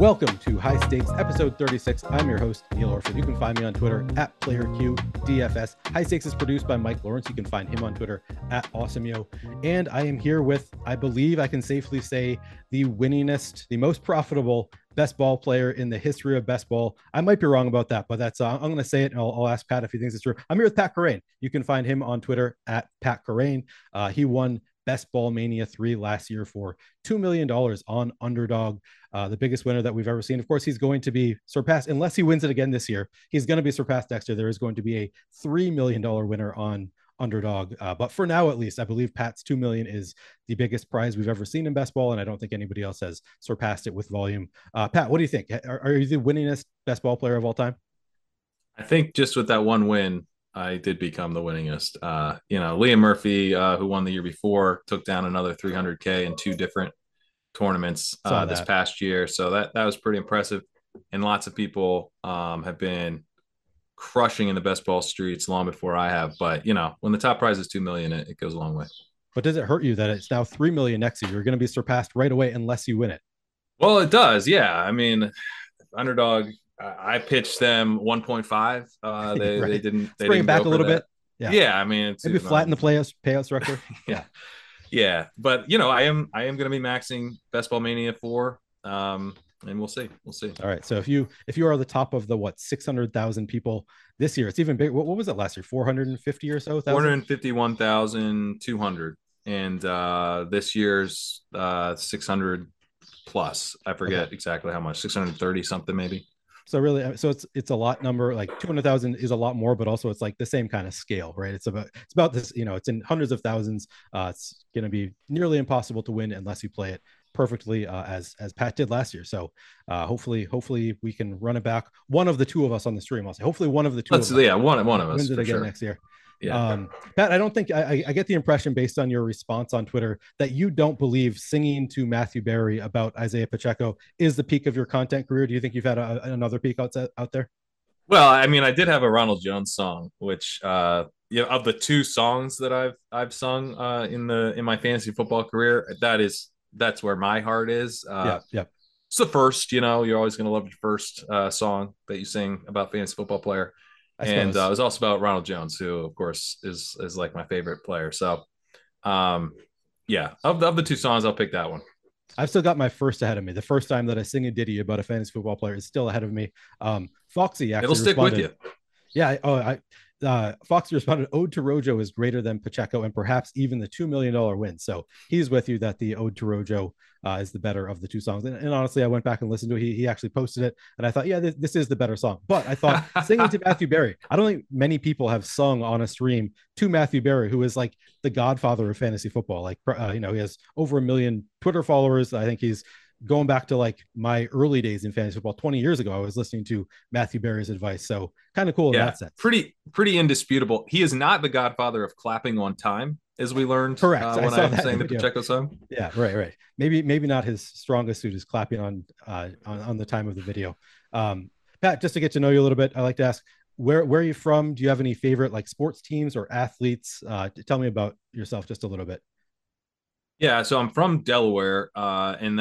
Welcome to High Stakes, episode 36. I'm your host, Neil Orford. You can find me on Twitter at PlayerQDFS. High Stakes is produced by Mike Lawrence. You can find him on Twitter at AwesomeYo. And I am here with, I believe I can safely say, the winningest, the most profitable best ball player in the history of best ball. I might be wrong about that, but that's I'm going to say it, and I'll ask Pat if he thinks it's true. I'm here with Pat Kerrane. You can find him on Twitter at Pat Kerrane. He won Best Ball Mania 3 last year for $2 million on Underdog, the biggest winner that we've ever seen. Of course, he's going to be surpassed, unless he wins it again this year. He's going to be surpassed next year. There is going to be a $3 million winner on Underdog. But for now, at least, I believe Pat's $2 million is the biggest prize we've ever seen in best ball, and I don't think anybody else has surpassed it with volume. Pat, what do you think? Are you the winningest best ball player of all time? I think just with that one win, I did become the winningest. Liam Murphy, who won the year before, took down another $300K in two different tournaments this past year. So that was pretty impressive. And lots of people have been crushing in the best ball streets long before I have. But, you know, when the top prize is $2 million, it goes a long way. But does it hurt you that it's now $3 million next year? You're going to be surpassed right away unless you win it. Well, it does. Yeah. I mean, Underdog, I pitched them 1.5. They right. They bring it back a little bit. Yeah. I mean, maybe flatten the payout structure. yeah. But you know, I am going to be maxing Best Ball Mania 4, and we'll see. All right. So if you are the top of the 600,000 people this year, it's even big. What was it last year? 450 or so. 451,200, and this year's 600 plus. I forget exactly how much. 630 something maybe. So really, it's a lot number, like 200,000 is a lot more, but also it's like the same kind of scale, right? It's about this, you know, it's in hundreds of thousands. It's going to be nearly impossible to win unless you play it perfectly, as Pat did last year. So hopefully we can run it back. One of the two of us on the stream, I'll say, hopefully one of the two. One of us wins it again next year. Yeah. Pat, I don't think I get the impression based on your response on Twitter that you don't believe singing to Matthew Berry about Isaiah Pacheco is the peak of your content career. Do you think you've had another peak out there? Well, I mean, I did have a Ronald Jones song, which of the two songs that I've sung in my fantasy football career, that's where my heart is. Yeah. It's the first, you know, you're always going to love your first song that you sing about fantasy football player. And it was also about Ronald Jones, who, of course, is like my favorite player. So, of the two songs, I'll pick that one. I've still got my first ahead of me. The first time that I sing a ditty about a fantasy football player is still ahead of me. Foxy actually responded. With you. Yeah. Foxy responded, Ode to Rojo is greater than Pacheco and perhaps even the $2 million win. So he's with you that the Ode to Rojo is the better of the two songs. And honestly, I went back and listened to it. He actually posted it. And I thought, this is the better song. But I thought singing to Matthew Berry, I don't think many people have sung on a stream to Matthew Berry, who is like the godfather of fantasy football. Like, he has over 1 million Twitter followers. I think he's going back to like my early days in fantasy football 20 years ago, I was listening to Matthew Berry's advice. So kind of cool in that sense. Pretty indisputable. He is not the godfather of clapping on time, as we learned. Correct. When I was saying the Pacheco song. Yeah, right. Maybe not his strongest suit is clapping on the time of the video. Pat, just to get to know you a little bit, I like to ask, where are you from? Do you have any favorite like sports teams or athletes? Tell me about yourself just a little bit. Yeah, so I'm from Delaware, and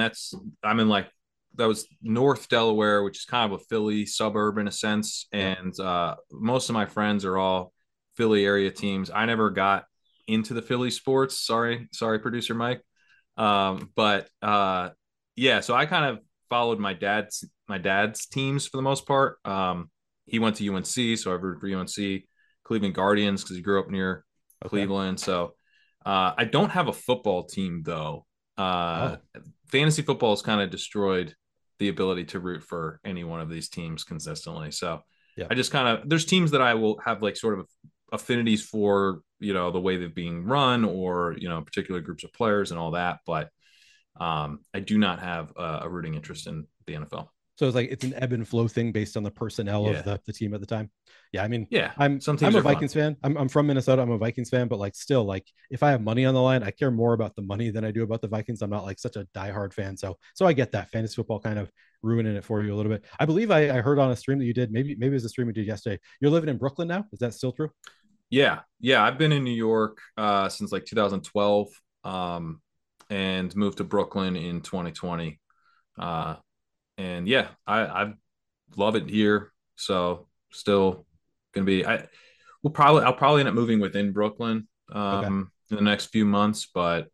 I'm in like that was North Delaware, which is kind of a Philly suburb in a sense. And most of my friends are all Philly area teams. I never got into the Philly sports. Sorry, producer Mike. Yeah, so I kind of followed my dad's teams for the most part. He went to UNC, so I rooted for UNC, Cleveland Guardians because he grew up near Cleveland. So I don't have a football team though. Fantasy football has kind of destroyed the ability to root for any one of these teams consistently. So I just kind of, there's teams that I will have like sort of affinities for, you know, the way they're being run or, you know, particular groups of players and all that. But I do not have a rooting interest in the NFL. So it's like, it's an ebb and flow thing based on the personnel of the team at the time. Yeah. I mean, I'm a Vikings fan. I'm from Minnesota. I'm a Vikings fan, but like, still like if I have money on the line, I care more about the money than I do about the Vikings. I'm not like such a diehard fan. So I get that fantasy football kind of ruining it for you a little bit. I believe I heard on a stream that you did, maybe it was a stream you did yesterday. You're living in Brooklyn now. Is that still true? Yeah. Yeah. I've been in New York since like 2012 and moved to Brooklyn in 2020. And yeah, I love it here. So still going to be, I'll probably end up moving within Brooklyn in the next few months, but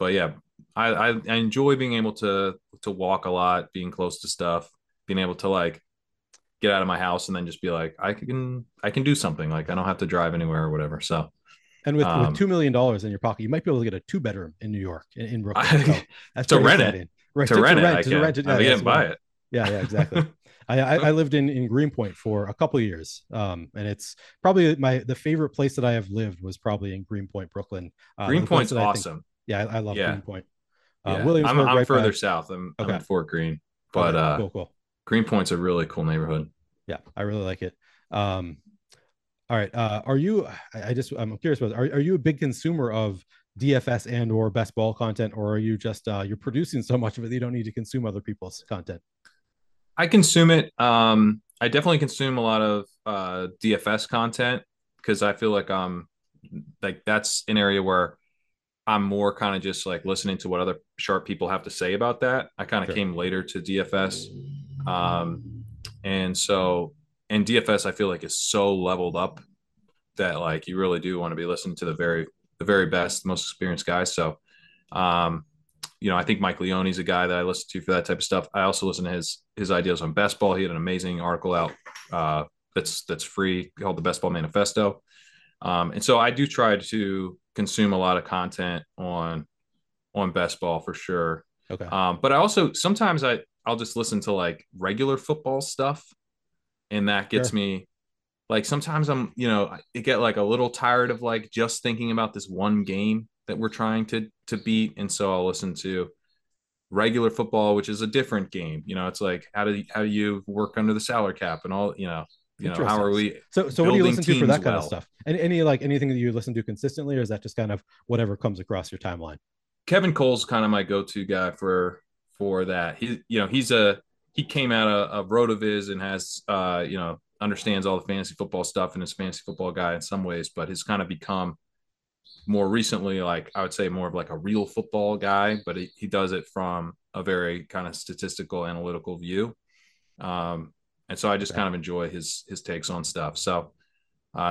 yeah, I enjoy being able to walk a lot, being close to stuff, being able to like get out of my house and then just be like, I can do something. Like I don't have to drive anywhere or whatever. So. And with $2 million in your pocket, you might be able to get a 2-bedroom in New York, in Brooklyn. So that's to rent it. Right. To rent it. I can't buy it. Yeah, exactly. I lived in Greenpoint for a couple of years. And it's probably the favorite place that I have lived was probably in Greenpoint, Brooklyn. Greenpoint's awesome. I love Greenpoint. Williamsburg, I'm right further south. I'm at Fort Greene. But cool. Greenpoint's a really cool neighborhood. Yeah, I really like it. All right. I'm curious about, are you a big consumer of DFS and or best ball content, or are you just, you're producing so much of it that you don't need to consume other people's content? I consume it. I definitely consume a lot of DFS content because I feel like that's an area where I'm more kind of just like listening to what other sharp people have to say about that. I kind of came later to DFS. And DFS, I feel like, is so leveled up that like you really do want to be listening to the very best, most experienced guys. So, you know, I think Mike Leone is a guy that I listen to for that type of stuff. I also listen to his ideas on best ball. He had an amazing article out that's free called the Best Ball Manifesto. And so I do try to consume a lot of content on best ball for sure. Okay. But I also sometimes I'll just listen to like regular football stuff. And that gets me like, sometimes I'm, you know, I get like a little tired of like just thinking about this one game that we're trying to beat. And so I'll listen to regular football, which is a different game. You know, it's like, how do you work under the salary cap and all, you know, how are we? So what do you listen to for that kind of stuff? And anything that you listen to consistently, or is that just kind of whatever comes across your timeline? Kevin Cole's kind of my go-to guy for that. He came out of RotoViz and has, understands all the fantasy football stuff and is a fantasy football guy in some ways, but has kind of become more recently, like I would say more of like a real football guy, but he does it from a very kind of statistical, analytical view. And so I just kind of enjoy his takes on stuff. So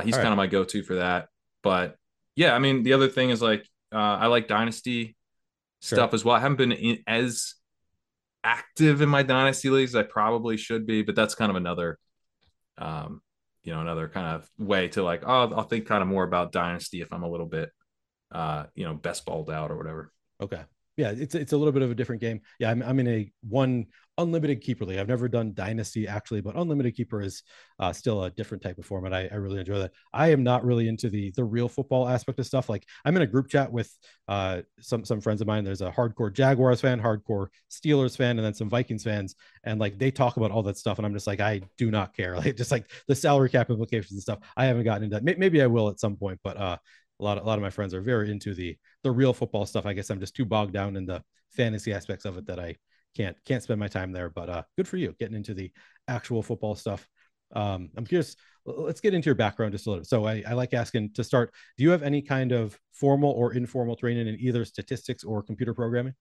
he's kind of my go-to for that. But yeah, I mean, the other thing is like, I like dynasty stuff as well. I haven't been as active in my dynasty leagues. I probably should be, but that's kind of another, another kind of way to like, oh, I'll think kind of more about dynasty if I'm a little bit, best balled out or whatever. Okay. Yeah. It's a little bit of a different game. Yeah. I'm in a one unlimited keeper league. I've never done dynasty actually, but unlimited keeper is still a different type of format. I really enjoy that. I am not really into the real football aspect of stuff. Like I'm in a group chat with some friends of mine. There's a hardcore Jaguars fan, hardcore Steelers fan, and then some Vikings fans. And like, they talk about all that stuff. And I'm just like, I do not care. Like just like the salary cap implications and stuff. I haven't gotten into that. Maybe I will at some point, but a lot of my friends are very into the real football stuff. I guess I'm just too bogged down in the fantasy aspects of it that I can't spend my time there, but good for you getting into the actual football stuff. I'm curious, let's get into your background just a little bit. So I like asking to start, do you have any kind of formal or informal training in either statistics or computer programming?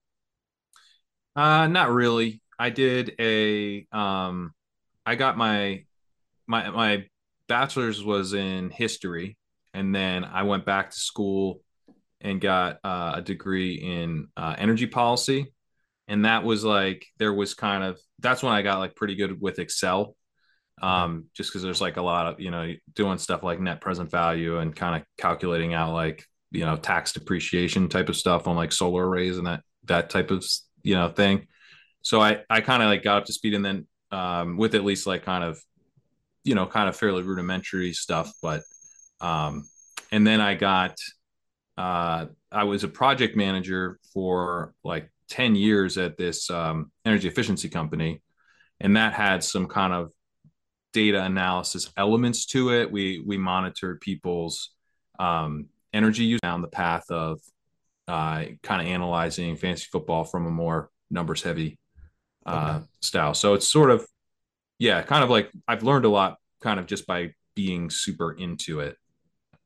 Not really. I did a I got my bachelor's was in history, and then I went back to school and got a degree in energy policy. And that was like, there was kind of, that's when I got like pretty good with Excel. Just because there's like a lot of, you know, doing stuff like net present value and kind of calculating out like, you know, tax depreciation type of stuff on like solar arrays and that type of, you know, thing. So I kind of like got up to speed, and then with at least like kind of, you know, kind of fairly rudimentary stuff. But and then I got I was a project manager for like 10 years at this energy efficiency company, and that had some kind of data analysis elements to it. We monitored people's energy use down the path of kind of analyzing fantasy football from a more numbers heavy style. So it's sort of, yeah, kind of like I've learned a lot kind of just by being super into it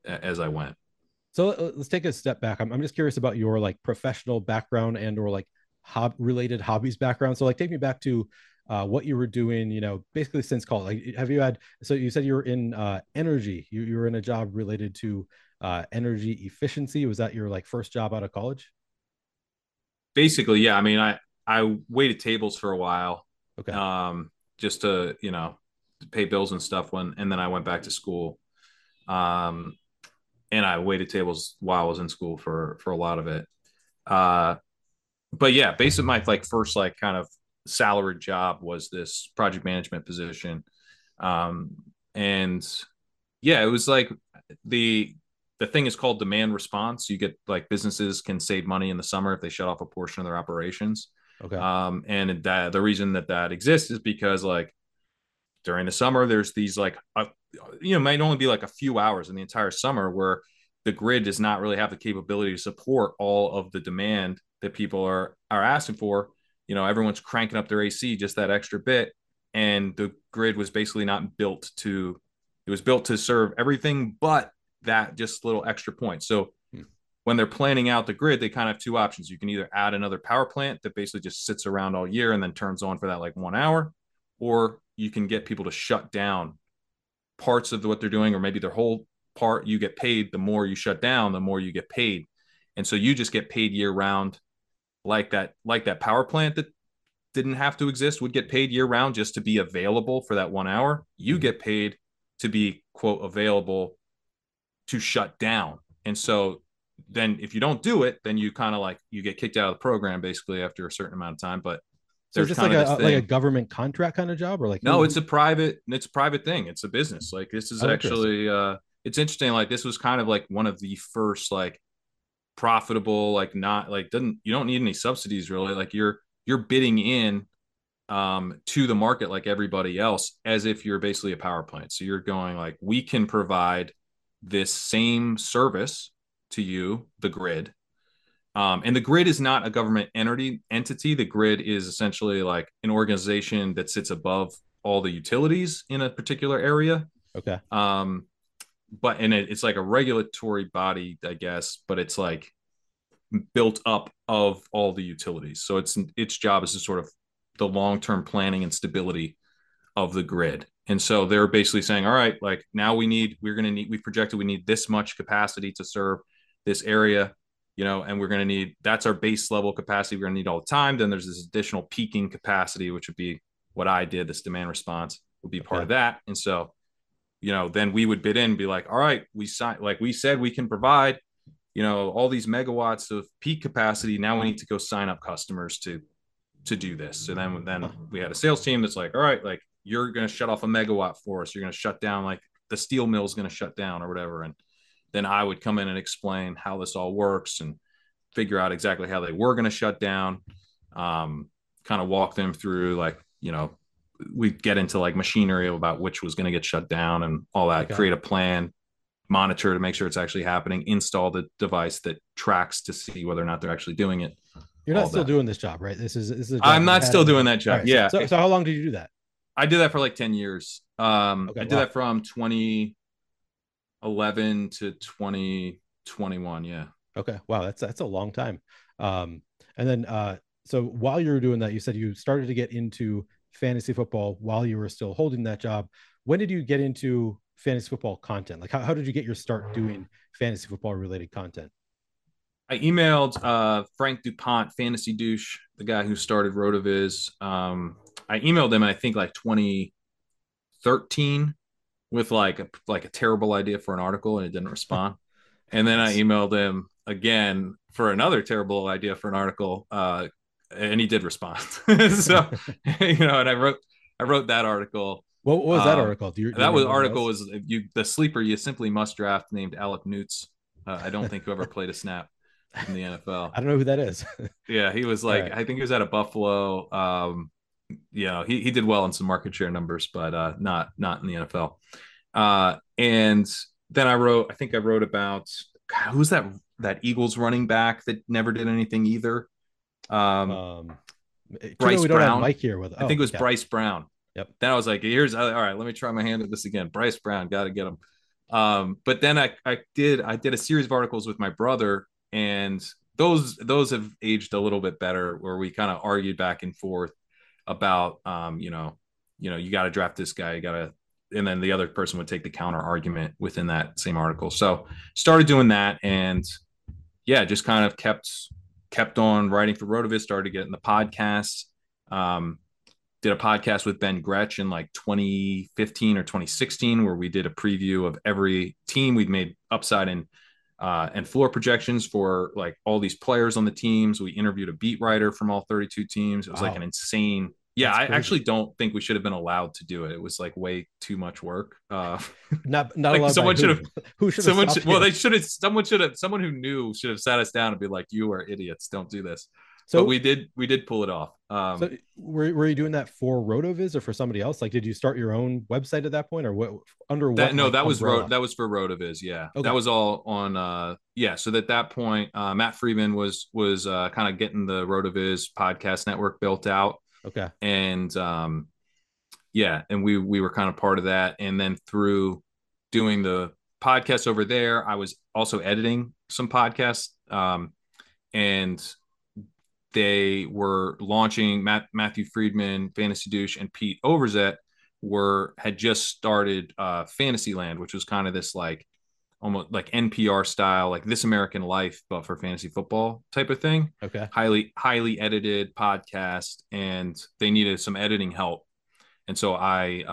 as I went. So let's take a step back. I'm just curious about your like professional background and or like related hobbies background. So like take me back to what you were doing, you know, basically since college. Like, have you had, so you said you were in energy, you were in a job related to energy efficiency. Was that your like first job out of college? Basically, yeah. I mean, I waited tables for a while, okay, just to, you know, pay bills and stuff. And then I went back to school, and I waited tables while I was in school for a lot of it. But yeah, basically my like first like kind of salaried job was this project management position. And yeah, it was like the thing is called demand response. You get like businesses can save money in the summer if they shut off a portion of their operations. Okay. And that the reason that exists is because like during the summer, there's these like, you know, might only be like a few hours in the entire summer where the grid does not really have the capability to support all of the demand that people are asking for. You know, everyone's cranking up their AC just that extra bit. And the grid was basically not built to, it was built to serve everything but that just little extra point. So when they're planning out the grid, they kind of have two options. You can either add another power plant that basically just sits around all year and then turns on for that like 1 hour, or you can get people to shut down parts of what they're doing, or maybe their whole part. You get paid, the more you shut down, the more you get paid. And so you just get paid year round, like that power plant that didn't have to exist would get paid year round just to be available for that 1 hour. You get paid to be, quote, available to shut down. And so then if you don't do it, then you kind of like, you get kicked out of the program basically after a certain amount of time. But so just like a government contract kind of job, or like, no, it's a private thing. It's a business. Like this is actually, it's interesting. Like this was kind of like one of the first like profitable, like not like you don't need any subsidies really. Like you're bidding in to the market like everybody else, as if you're basically a power plant. So you're going like, we can provide this same service to you, the grid. And the grid is not a government entity. The grid is essentially like an organization that sits above all the utilities in a particular area. Okay. But it's like a regulatory body, I guess, but it's like built up of all the utilities. So its job is to sort of the long-term planning and stability of the grid. And so they're basically saying, all right, like now we've projected, we need this much capacity to serve this area. You know, and we're going to need, that's our base level capacity we're going to need all the time. Then there's this additional peaking capacity, which would be what I did. This demand response would be part of that. And so, you know, then we would bid in and be like, all right, we said we can provide, you know, all these megawatts of peak capacity. Now we need to go sign up customers to do this. So then we had a sales team that's like, all right, like you're going to shut off a megawatt for us. You're going to shut down, like the steel mill is going to shut down or whatever. And then I would come in and explain how this all works and figure out exactly how they were going to shut down, kind of walk them through, like, you know, we'd get into like machinery about which was going to get shut down and all that, okay, create a plan, monitor to make sure it's actually happening, install the device that tracks to see whether or not they're actually doing it. You're not still doing this job, right? This is a job I'm not still doing that job. Right. Yeah. So how long did you do that? I did that for like 10 years. Okay, I did that from 2011 to 2021. Yeah. Okay. Wow. That's a long time. And then, So while you were doing that, you said you started to get into fantasy football while you were still holding that job. When did you get into fantasy football content? Like how did you get your start doing fantasy football related content? I emailed Frank DuPont, Fantasy Douche, the guy who started RotoViz. I emailed him, I think, like 2013 with like a terrible idea for an article, and it didn't respond. And then I emailed him again for another terrible idea for an article, and he did respond. So, and I wrote that article. What was that article? The sleeper you simply must draft, named Alec Newtz. I don't think whoever played a snap in the NFL. I don't know who that is. Yeah, he was like, right. I think he was out of Buffalo. He did well in some market share numbers, but not in the NFL. And then I wrote about, God, who's that Eagles running back that never did anything either? Bryce Brown. Mike here with. Oh, I think it was Bryce Brown. Yep. Then I was like, all right, let me try my hand at this again. Bryce Brown, got to get him. But then I did a series of articles with my brother, and those have aged a little bit better, where we kind of argued back and forth about, you got to draft this guy, and then the other person would take the counter argument within that same article. So started doing that, and yeah, just kind of kept on writing for RotoViz, started getting the podcast, did a podcast with Ben Gretsch in like 2015 or 2016, where we did a preview of every team. We'd made upside and floor projections for like all these players on the teams. We interviewed a beat writer from all 32 teams. It was like an insane. Yeah. I actually don't think we should have been allowed to do it. It was like way too much work. Not like allowed. Someone should have, someone who knew should have sat us down and be like, you are idiots. Don't do this. So but we did pull it off. So were you doing that for RotoViz or for somebody else? Like, did you start your own website at that point, or what? That was for RotoViz. Yeah, okay. That was all on. So at that point, Matt Friedman was kind of getting the RotoViz podcast network built out. Okay, and and we were kind of part of that, and then through doing the podcast over there, I was also editing some podcasts, and they were launching. Matthew Friedman, Fantasy Douche, and Pete Overzet had just started Fantasyland, which was kind of this like almost like NPR style, like This American Life, but for fantasy football type of thing. Okay. Highly edited podcast, and they needed some editing help. And so I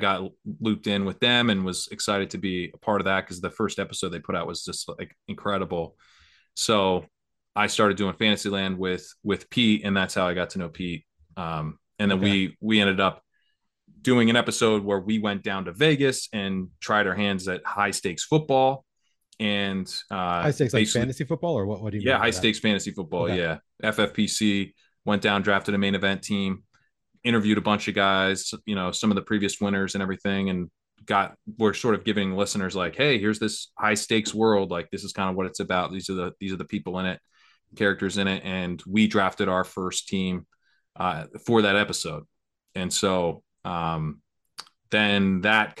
got looped in with them and was excited to be a part of that, because the first episode they put out was just like incredible. So I started doing Fantasyland with Pete, and that's how I got to know Pete. And then we ended up doing an episode where we went down to Vegas and tried our hands at high stakes football, and high stakes like fantasy football, or what do you mean? Yeah, high stakes fantasy football. Okay. Yeah, FFPC, went down, drafted a main event team, interviewed a bunch of guys, some of the previous winners and everything, and we're sort of giving listeners like, hey, here's this high stakes world, like this is kind of what it's about. These are the people in it, characters in it, and we drafted our first team for that episode. And so then that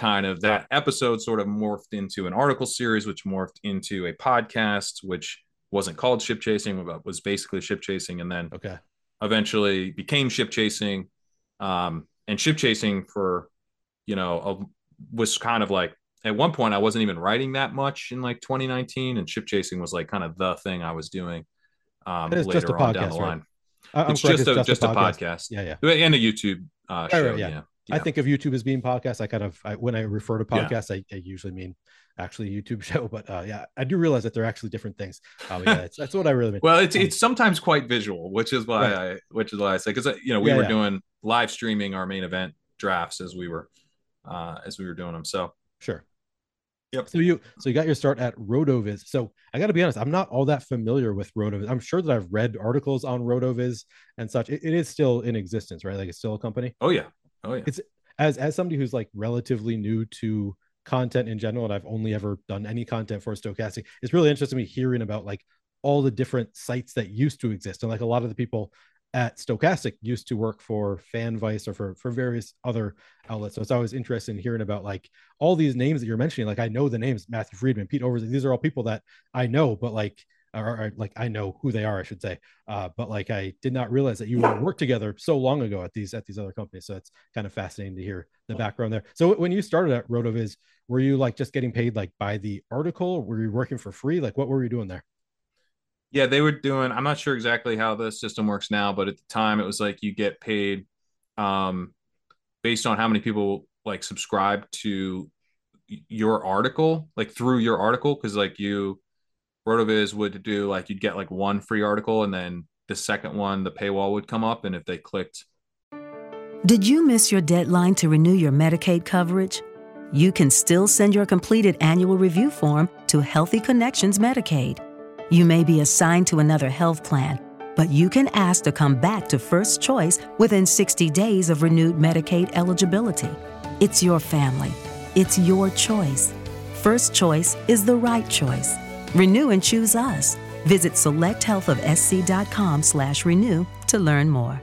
episode sort of morphed into an article series, which morphed into a podcast, which wasn't called Ship Chasing, but was basically Ship Chasing, and then eventually became Ship Chasing. And Ship Chasing was kind of like, at one point I wasn't even writing that much in like 2019, and Ship Chasing was like kind of the thing I was doing. It's later just a on podcast, down the line. Right? It's just a podcast. Yeah. And a YouTube show. Right, I think of YouTube as being podcast. When I refer to podcasts, I usually mean actually a YouTube show, but I do realize that they're actually different things. That's what I really mean. Well, it's sometimes quite visual, which is why I say, because we were doing live streaming our main event drafts as we were doing them. So sure. Yep. So you got your start at RotoViz. So I got to be honest, I'm not all that familiar with RotoViz. I'm sure that I've read articles on RotoViz and such. It is still in existence, right? Like, it's still a company. Oh yeah. It's as somebody who's like relatively new to content in general, and I've only ever done any content for Stokastic, it's really interesting to me hearing about like all the different sites that used to exist. And like a lot of the people at Stokastic used to work for FanVice or for various other outlets. So it's always interesting hearing about like all these names that you're mentioning. Like, I know the names, Matthew Friedman, Pete Overzet, these are all people that I know, but like or like I know who they are, I should say. But like I did not realize that you all worked together so long ago at these other companies. So it's kind of fascinating to hear the background there. So when you started at RotoViz, were you like just getting paid like by the article? Or were you working for free? Like what were you doing there? Yeah, they were doing, I'm not sure exactly how the system works now, but at the time it was like you get paid based on how many people like subscribe to your article, like through your article. Cause like RotoViz would do like, you'd get like one free article and then the second one, the paywall would come up. And if they clicked. Did you miss your deadline to renew your Medicaid coverage? You can still send your completed annual review form to Healthy Connections Medicaid. You may be assigned to another health plan, but you can ask to come back to First Choice within 60 days of renewed Medicaid eligibility. It's your family. It's your choice. First Choice is the right choice. Renew and choose us. Visit selecthealthofsc.com/renew to learn more.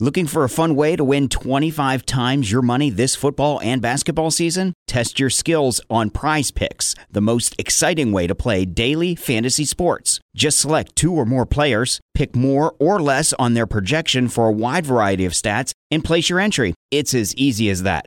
Looking for a fun way to win 25 times your money this football and basketball season? Test your skills on Prize Picks, the most exciting way to play daily fantasy sports. Just select two or more players, pick more or less on their projection for a wide variety of stats, and place your entry. It's as easy as that.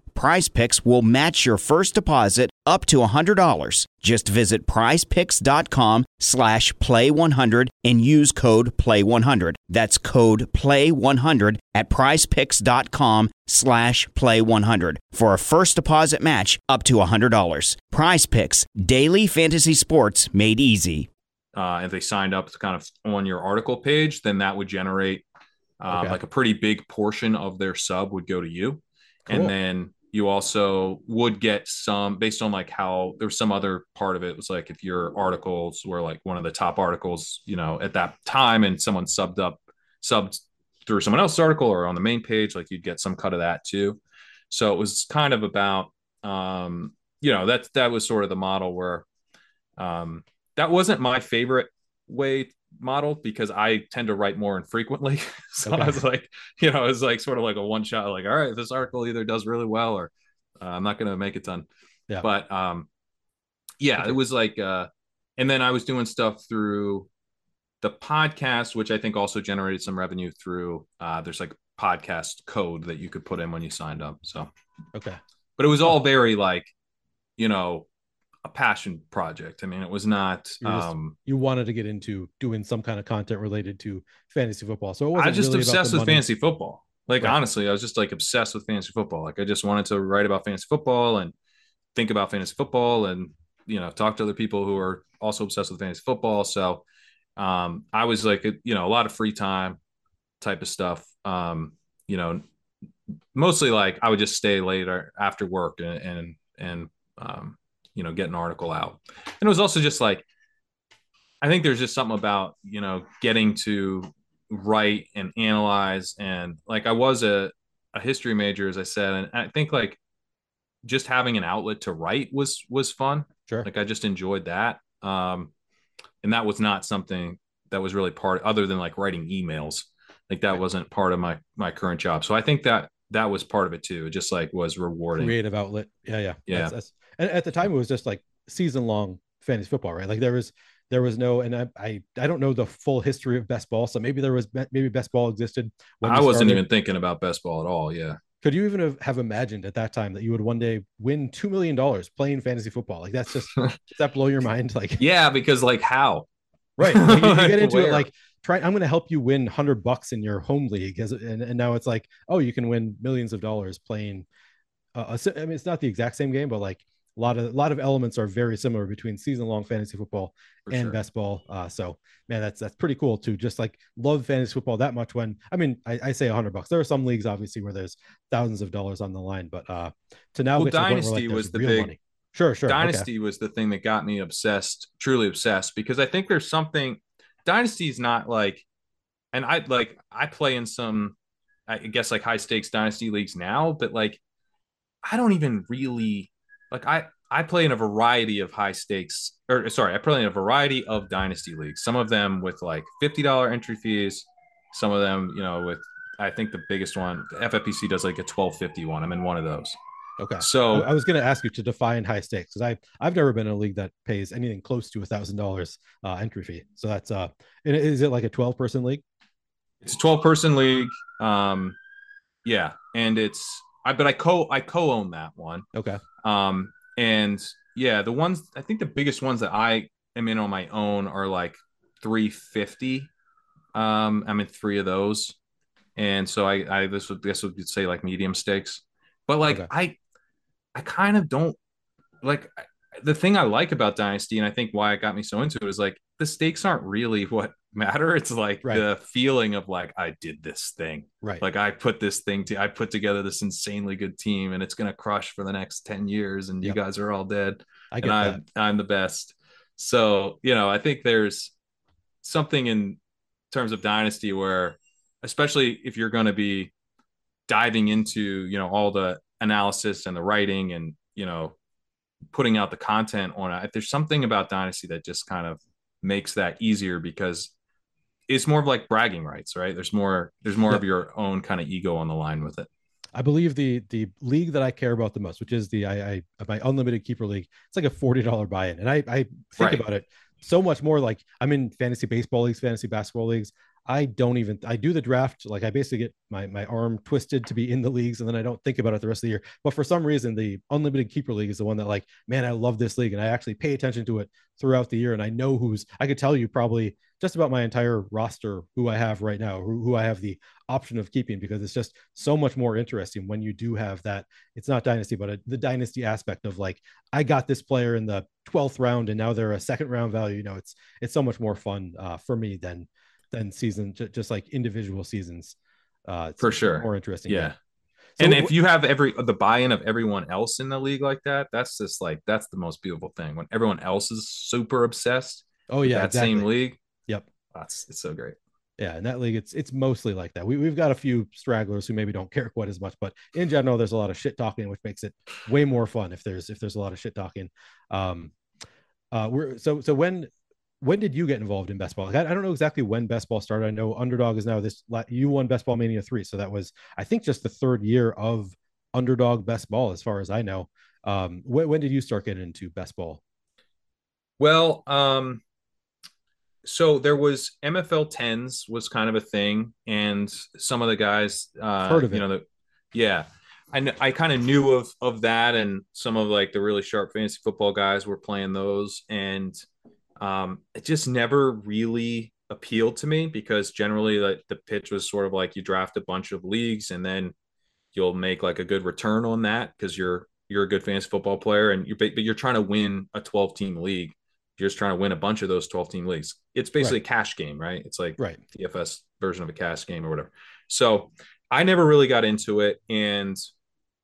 Prize Picks will match your first deposit up to $100. Just visit prizepicks.com/play100 and use code play100. That's code play100 at prizepicks.com/play100 for a first deposit match up to $100. Prize Picks, daily fantasy sports made easy. If they signed up kind of on your article page, then that would generate like a pretty big portion of their sub would go to you. Cool. And then you also would get some based on like how there was some other part of it was like if your articles were like one of the top articles, you know, at that time and someone subbed through someone else's article or on the main page, like you'd get some cut of that too. So it was kind of about, you know, that was sort of the model where that wasn't my favorite model because I tend to write more infrequently. So I was like, you know, it's like sort of like a one shot, like, all right, this article either does really well or I'm not going to make a ton. Yeah. But it was like, and then I was doing stuff through the podcast, which I think also generated some revenue through, there's like podcast code that you could put in when you signed up. So, but it was all very like, you know, a passion project. I mean, it was not, you wanted to get into doing some kind of content related to fantasy football. So I was just really obsessed with fantasy football. Like, honestly, I was just like obsessed with fantasy football. Like I just wanted to write about fantasy football and think about fantasy football and, you know, talk to other people who are also obsessed with fantasy football. So, I was like, you know, a lot of free time type of stuff. You know, mostly like I would just stay later after work and you know, get an article out. And it was also just like, I think there's just something about, you know, getting to write and analyze. And like, I was a history major, as I said, and I think like just having an outlet to write was fun. Sure. Like I just enjoyed that. And that was not something that was really part other than like writing emails. Like that wasn't part of my current job. So I think that was part of it too. It just like was rewarding. Creative outlet. Yeah. That's and at the time, it was just like season-long fantasy football, right? Like there was no, and I don't know the full history of Best Ball, so maybe Best Ball existed. I wasn't even thinking about Best Ball at all. Yeah. Could you even have imagined at that time that you would one day win $2 million playing fantasy football? Like that's just does that blow your mind? Like yeah, because like how? Right. Like you get into it like. I'm going to help you win $100 in your home league, and now it's like, oh, you can win millions of dollars playing. I mean, it's not the exact same game, but like a lot of elements are very similar between season-long fantasy football and Best Ball. So, man, that's pretty cool to just like love fantasy football that much. When I mean, I say $100. There are some leagues obviously where there's thousands of dollars on the line, but to now, get Dynasty was the big money. Sure. Dynasty was the thing that got me obsessed, truly obsessed, because I think there's something. Dynasty is not like, and I play in some, I guess like high stakes dynasty leagues now, but like I don't even really like I play in a variety of high stakes, or sorry, I play in a variety of dynasty leagues. Some of them with like $50 entry fees. Some of them, you know, with, I think the biggest one, FFPC does like a $12.50 one. I'm in one of those. Okay. So I was going to ask you to define high stakes, because I've never been in a league that pays anything close to $1,000 entry fee. So that's, is it like a 12-person league? It's a 12-person league. Yeah. And it's, I co-own that one. Okay. And yeah, the ones, I think the biggest ones that I am in on my own are like $350. I'm in three of those. And so I guess would say like medium stakes, but like, okay. I kind of don't like the thing I like about Dynasty. And I think why it got me so into it is like the stakes aren't really what matter. It's like the feeling of like, I did this thing, right? Like I put together this insanely good team and it's going to crush for the next 10 years. And you guys are all dead. I'm the best. So, you know, I think there's something in terms of Dynasty where, especially if you're going to be diving into, you know, all the analysis and the writing and, you know, putting out the content on it. There's something about Dynasty that just kind of makes that easier because it's more of like bragging rights, right? There's more of your own kind of ego on the line with it. I believe the league that I care about the most, which is my unlimited keeper league, it's like a $40 buy-in. And I think about it so much more. Like I'm in fantasy baseball leagues, fantasy basketball leagues. I do the draft. Like I basically get my arm twisted to be in the leagues and then I don't think about it the rest of the year. But for some reason, the unlimited keeper league is the one that like, man, I love this league. And I actually pay attention to it throughout the year. And I know I could tell you probably just about my entire roster, who I have right now, who I have the option of keeping, because it's just so much more interesting when you do have that. It's not dynasty, but the dynasty aspect of like, I got this player in the 12th round and now they're a second round value. You know, it's so much more fun for me than season, just like individual seasons. For sure. More interesting. Yeah. So and if you have the buy-in of everyone else in the league like that, that's just like, that's the most beautiful thing when everyone else is super obsessed. Oh yeah. That same league. Yep. It's so great. Yeah. In that league, it's mostly like that. We've got a few stragglers who maybe don't care quite as much, but in general, there's a lot of shit talking, which makes it way more fun if there's a lot of shit talking. When did you get involved in Best Ball? Like, I don't know exactly when Best Ball started. I know Underdog is now you won Best Ball Mania 3. So that was, I think, just the third year of Underdog Best Ball, as far as I know. When did you start getting into Best Ball? Well, so there was MFL 10s was kind of a thing. And some of the guys, heard of it. You know, I kind of knew of that. And some of like the really sharp fantasy football guys were playing those. And it just never really appealed to me because generally the pitch was sort of like you draft a bunch of leagues and then you'll make like a good return on that because you're a good fantasy football player and you're trying to win a 12-team league. You're just trying to win a bunch of those 12-team leagues. It's basically a cash game, right? It's like DFS version of a cash game or whatever. So I never really got into it. And,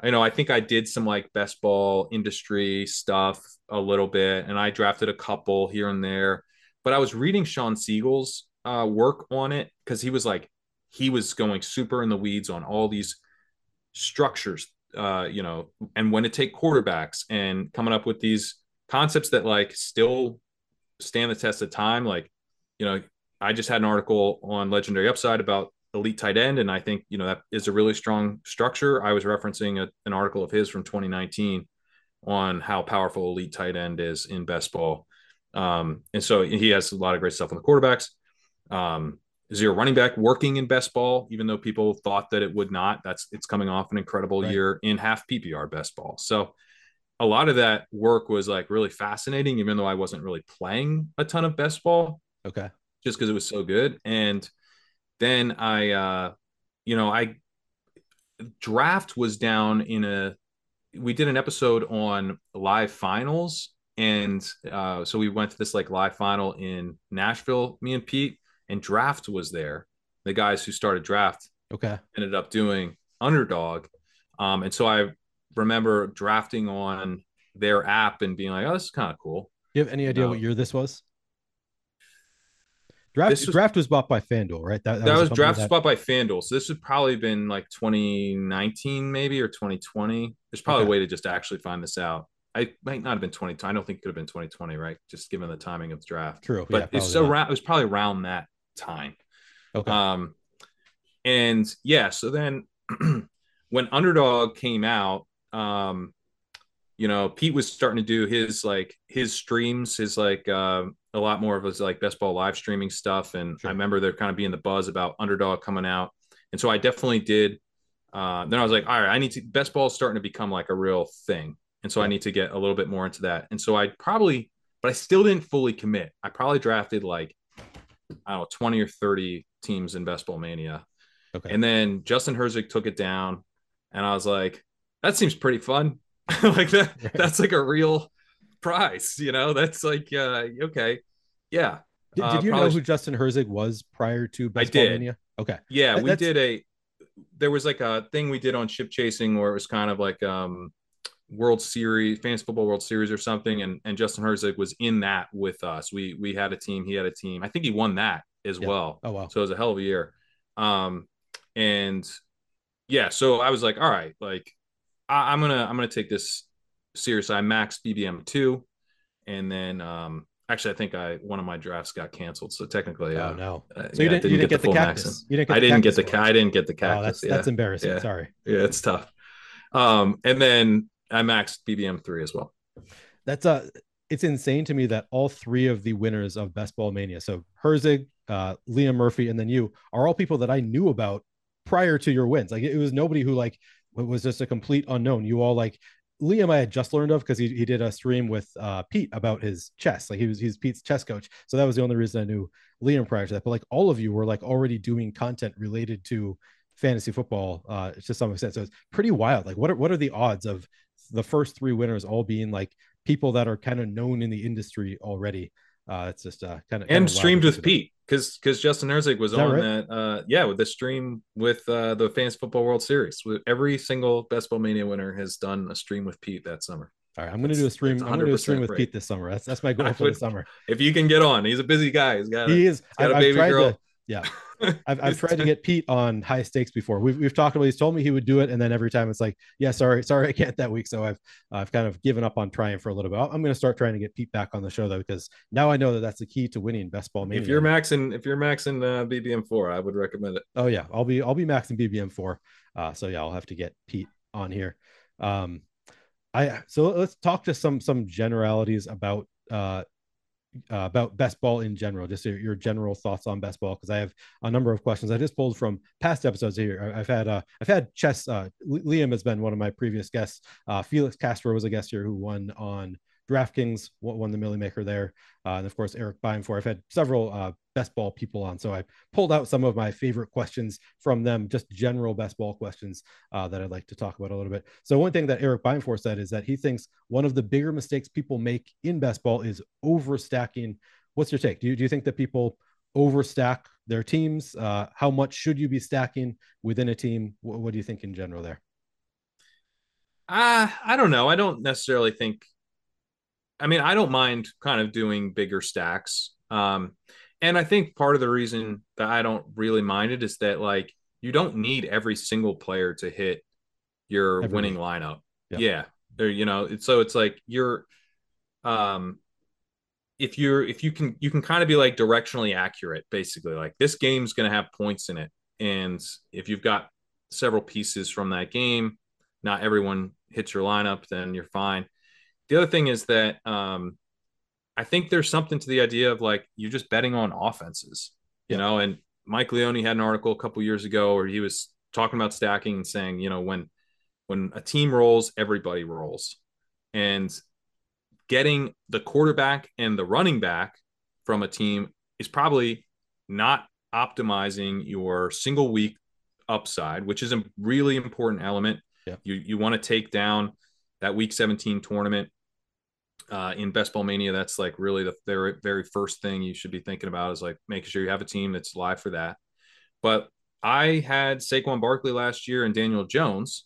you know, I think I did some like best ball industry stuff a little bit, and I drafted a couple here and there, but I was reading Sean Siegel's work on it because he was going super in the weeds on all these structures, you know, and when to take quarterbacks and coming up with these concepts that like still stand the test of time. Like, you know, I just had an article on Legendary Upside about elite tight end. And I think, you know, that is a really strong structure. I was referencing an article of his from 2019 on how powerful elite tight end is in best ball. And so he has a lot of great stuff on the quarterbacks. Zero running back working in best ball, even though people thought that it would not. It's coming off an incredible year in half PPR best ball. So a lot of that work was like really fascinating, even though I wasn't really playing a ton of best ball. Okay. Just because it was so good. And then I draft was down we did an episode on live finals. And so we went to this like live final in Nashville, me and Pete, and draft was there. The guys who started draft ended up doing Underdog. And so I remember drafting on their app and being like, oh, this is kind of cool. Do you have any idea what year this was? Draft was bought by FanDuel, right? That was bought by FanDuel. So this has probably been like 2019 maybe, or 2020. There's probably a way to just actually find this out. I might not have been 20. I don't think it could have been 2020, right? Just given the timing of the draft. True. But yeah, it was probably around that time. Okay. And yeah, so then when Underdog came out, you know, Pete was starting to do his streams, a lot more of his best ball live streaming stuff. And I remember there kind of being the buzz about Underdog coming out. And so I definitely did. Then I was like, all right, best ball is starting to become like a real thing. And so I need to get a little bit more into that. And so I still didn't fully commit. I probably drafted 20 or 30 teams in Best Ball Mania. Okay. And then Justin Herzig took it down and I was like, that seems pretty fun. That's like a real prize, you know, that's like, okay. Yeah. Did you know who Justin Herzig was prior to Best Ball Mania? Okay. Yeah. There was a thing we did on Ship Chasing where it was kind of World Series, Fantasy Football World Series or something. And Justin Herzig was in that with us. We had a team, he had a team. I think he won that as well. Oh, wow. So it was a hell of a year. And yeah, so I was like, all right, I'm going to take this serious. I maxed BBM2. And then, actually I think one of my drafts got canceled. So technically, so you didn't get the cactus. I didn't get the cactus. Oh, that's embarrassing. Yeah. Sorry. Yeah. It's tough. And then I maxed BBM3 as well. That's it's insane to me that all three of the winners of Best Ball Mania, so Herzig, Liam Murphy, and then you, are all people that I knew about prior to your wins. It was nobody who was just a complete unknown. You all Liam, I had just learned of because he did a stream with Pete about his chess. He's Pete's chess coach. So that was the only reason I knew Liam prior to that. But all of you were already doing content related to fantasy football to some extent. So it's pretty wild. What are the odds of the first three winners all being people that are kind of known in the industry already? It's just kind of streamed with Pete because Justin Herzig was on that. With the stream with the Fantasy Football World Series. Every single Best Ball Mania winner has done a stream with Pete that summer. All right, I'm going to do a stream. I'm going to do a stream with Pete this summer. That's my goal for the summer. If you can get on, he's a busy guy. He's got a baby girl. I've tried to get Pete on High Stakes before. We've talked about. He's told me he would do it, and then every time it's sorry, I can't that week. So I've kind of given up on trying for a little bit. I'm going to start trying to get Pete back on the show though, because now I know that's the key to winning Best Ball Mania. If you're maxing BBM4, I would recommend it. Oh yeah, I'll be maxing BBM4. So yeah, I'll have to get Pete on here. So let's talk just some generalities about best ball in general, just your general thoughts on best ball, because I have a number of questions I just pulled from past episodes here. I've had chess. Liam has been one of my previous guests. Felix Castro was a guest here who won on DraftKings, won the Millie Maker there, and of course Eric Bienfor. I've had several best ball people on, so I pulled out some of my favorite questions from them, just general best ball questions that I'd like to talk about a little bit. So one thing that Eric Bienfor said is that he thinks one of the bigger mistakes people make in best ball is overstacking. What's your take? Do you think that people overstack their teams? How much should you be stacking within a team? What do you think in general there? I don't know. I don't necessarily think. I mean, I don't mind kind of doing bigger stacks. And I think part of the reason that I don't really mind it is that you don't need every single player to hit your winning lineup. Yeah. So it's you're, if you can kind of be directionally accurate, basically this game's going to have points in it. And if you've got several pieces from that game, not everyone hits your lineup, then you're fine. The other thing is that I think there's something to the idea of you're just betting on offenses, you know, and Mike Leone had an article a couple years ago where he was talking about stacking and saying, you know, when a team rolls, everybody rolls, and getting the quarterback and the running back from a team is probably not optimizing your single week upside, which is a really important element. Yeah. You want to take down that week 17 tournament. In Best Ball Mania, that's really the very first thing you should be thinking about is making sure you have a team that's live for that. But I had Saquon Barkley last year and Daniel Jones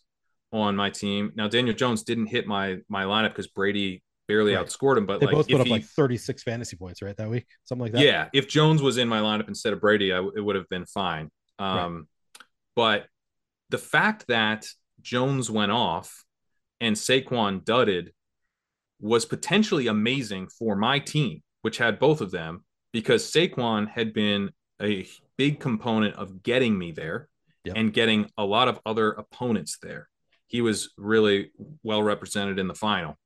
on my team. Now, Daniel Jones didn't hit my lineup because Brady barely outscored him. But they both put up like 36 fantasy points, right, that week, something like that. Yeah, if Jones was in my lineup instead of Brady, it would have been fine. But the fact that Jones went off and Saquon dudded was potentially amazing for my team, which had both of them, because Saquon had been a big component of getting me there and getting a lot of other opponents there. He was really well represented in the final.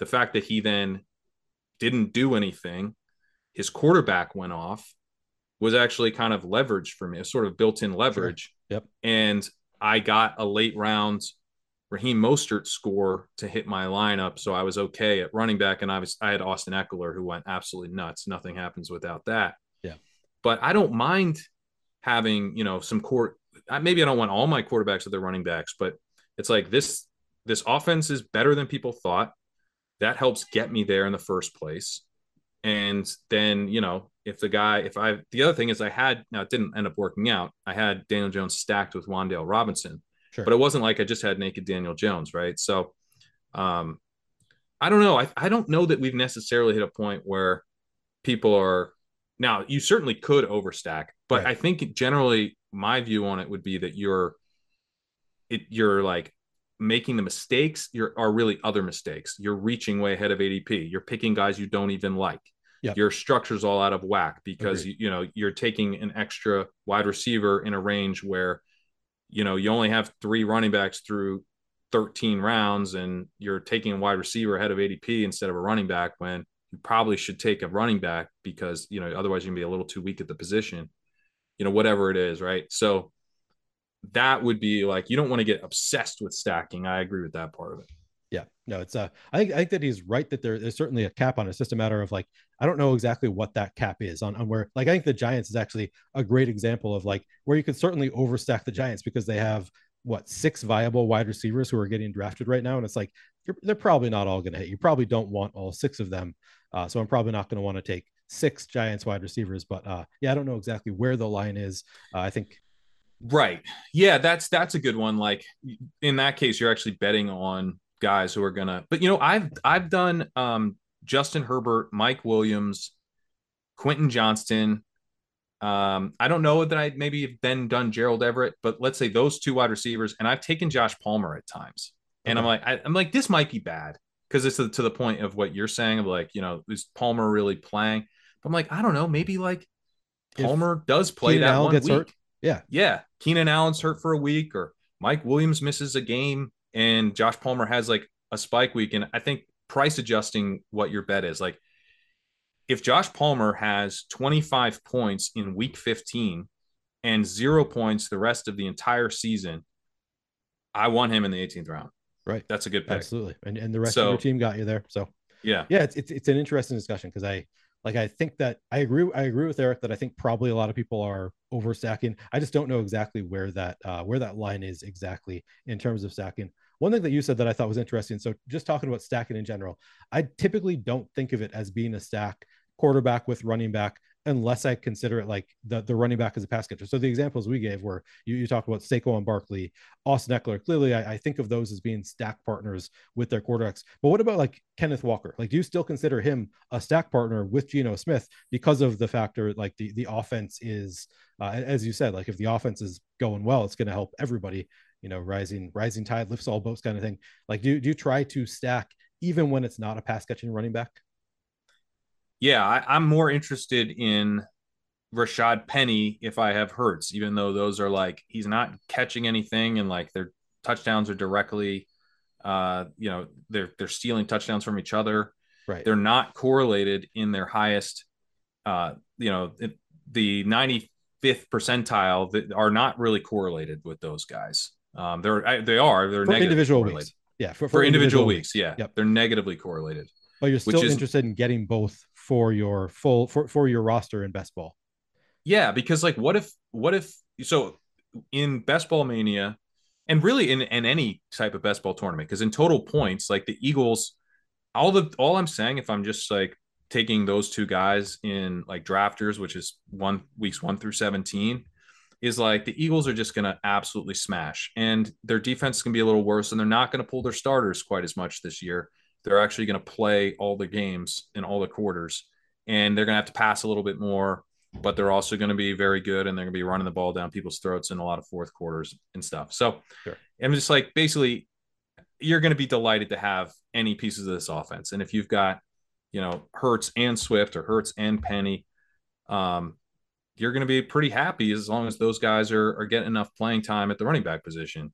The fact that he then didn't do anything, his quarterback went off, was actually kind of leverage for me. It was sort of built-in leverage. Sure. Yep. And I got a late round Raheem Mostert score to hit my lineup, so I was okay at running back. And I had Austin Eckler, who went absolutely nuts. Nothing happens without that. Yeah. But I don't mind having, you know, some court. Maybe I don't want all my quarterbacks at their running backs, but it's like this offense is better than people thought. That helps get me there in the first place. And then, you know, the other thing is it didn't end up working out. I had Daniel Jones stacked with Wan'Dale Robinson, sure, but it wasn't like I just had naked Daniel Jones. Right. So I don't know. I don't know that we've necessarily hit a point where people are now. You certainly could overstack, but right. I think generally my view on it would be that you're like making the mistakes. Are really other mistakes. You're reaching way ahead of ADP. You're picking guys you don't even like. Yep. Your structure's all out of whack because you're taking an extra wide receiver in a range where, you know, you only have 3 running backs through 13 rounds, and you're taking a wide receiver ahead of ADP instead of a running back when you probably should take a running back because, you know, otherwise you're gonna be a little too weak at the position, you know, whatever it is. Right. So that would be like, you don't want to get obsessed with stacking. I agree with that part of it. Yeah, no, it's I think that he's right that there's certainly a cap on it. It's just a matter of like, I don't know exactly what that cap is on where, like, I think the Giants is actually a great example of like where you could certainly overstack the Giants because they have 6 viable wide receivers who are getting drafted right now. And it's like, they're probably not all going to hit. You probably don't want all 6 of them. So I'm probably not going to want to take 6 Giants wide receivers, but yeah, I don't know exactly where the line is. I think. Right. Yeah. That's a good one. Like in that case, you're actually betting on guys who are gonna, but you know, I've done Justin Herbert, Mike Williams, Quentin Johnston. I don't know that I maybe have then done Gerald Everett, but let's say those 2 wide receivers, and I've taken Josh Palmer at times. And okay. I'm like, this might be bad because it's to the point of what you're saying of like, you know, is Palmer really playing? But I'm like, I don't know, maybe like Palmer does play that one week. Hurt. Yeah. Yeah. Keenan Allen's hurt for a week, or Mike Williams misses a game, and Josh Palmer has like a spike week. And I think price adjusting what your bet is, like if Josh Palmer has 25 points in week 15 and 0 points the rest of the entire season, I want him in the 18th round. Right. That's a good pick. Absolutely. And the rest of your team got you there. So yeah. Yeah. It's an interesting discussion. Cause I think that I agree with Eric that I think probably a lot of people are overstacking. I just don't know exactly where that line is exactly in terms of stacking. One thing that you said that I thought was interesting. So just talking about stacking in general, I typically don't think of it as being a stack quarterback with running back, unless I consider it like the running back as a pass catcher. So the examples we gave were you talked about Saquon Barkley, Austin Eckler. Clearly, I think of those as being stack partners with their quarterbacks. But what about like Kenneth Walker? Like, do you still consider him a stack partner with Geno Smith because of the factor, like the offense is, as you said, like if the offense is going well, it's going to help everybody, you know, rising tide lifts all boats kind of thing. Like, do you try to stack even when it's not a pass catching running back? Yeah, I'm more interested in Rashad Penny if I have Hurts, even though those are like, he's not catching anything, and like their touchdowns are directly, you know, they're stealing touchdowns from each other. Right. They're not correlated in their highest, you know, the 95th percentile that are not really correlated with those guys. They're negatively individual correlated. Weeks. Yeah, for individual weeks. Yeah, yep. They're negatively correlated. But you're still interested in getting both for your full roster in Best Ball. Yeah, because like what if so in Best Ball Mania, and really in any type of Best Ball tournament, because in total points, like the Eagles, all I'm saying, if I'm just like taking those 2 guys in like drafters, which is weeks 1 through 17, is like the Eagles are just going to absolutely smash, and their defense can be a little worse, and they're not going to pull their starters quite as much this year. They're actually going to play all the games in all the quarters, and they're going to have to pass a little bit more, but they're also going to be very good, and they're going to be running the ball down people's throats in a lot of fourth quarters and stuff. So sure. I'm just like, basically you're going to be delighted to have any pieces of this offense. And if you've got, you know, Hurts and Swift or Hurts and Penny, you're going to be pretty happy as long as those guys are getting enough playing time at the running back position.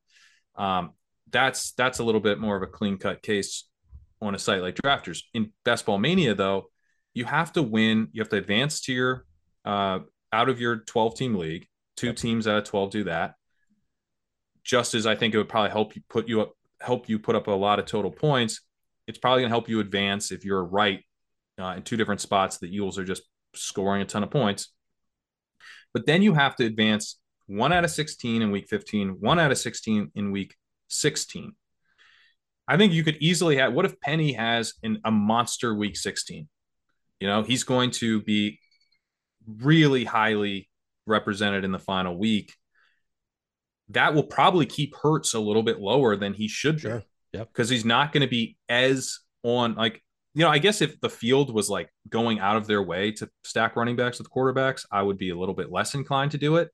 That's a little bit more of a clean cut case on a site like Drafters. In Best Ball Mania, though, you have to win. You have to advance to your out of your 12-team league. Two teams out of 12 do that. Just as I think it would probably help you put up a lot of total points, it's probably going to help you advance if you're right in two different spots. The Eagles are just scoring a ton of points. But then you have to advance 1 out of 16 in week 15, 1 out of 16 in week 16. I think you could easily have, what if Penny has a monster week 16? You know, he's going to be really highly represented in the final week. That will probably keep Hurts a little bit lower than he should be. Sure. Yep. Because he's not going to be as on, like, you know, I guess if the field was like going out of their way to stack running backs with quarterbacks, I would be a little bit less inclined to do it,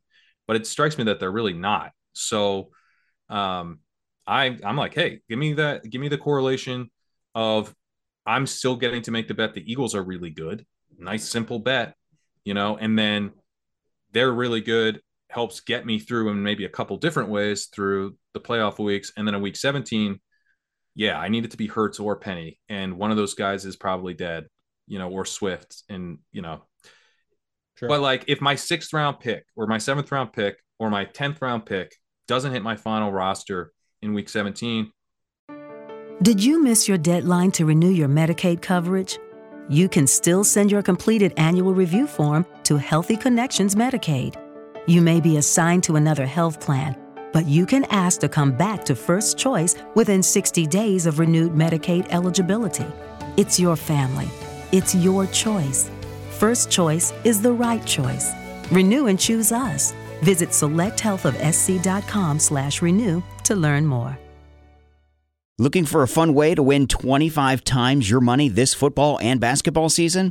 but it strikes me that they're really not. So I'm like, hey, give me the correlation of I'm still getting to make the bet. The Eagles are really good. Nice, simple bet, you know, and then they're really good. Helps get me through in maybe a couple different ways through the playoff weeks. And then in week 17, yeah, I need it to be Hurts or Penny. And one of those guys is probably dead, you know, or Swift. And, you know, sure. But like if my 6th round pick or my 7th round pick or my 10th round pick doesn't hit my final roster in week 17. Did you miss your deadline to renew your Medicaid coverage? You can still send your completed annual review form to Healthy Connections Medicaid. You may be assigned to another health plan, but you can ask to come back to First Choice within 60 days of renewed Medicaid eligibility. It's your family. It's your choice. First Choice is the right choice. Renew and choose us. Visit selecthealthofsc.com/renew to learn more. Looking for a fun way to win 25 times your money this football and basketball season?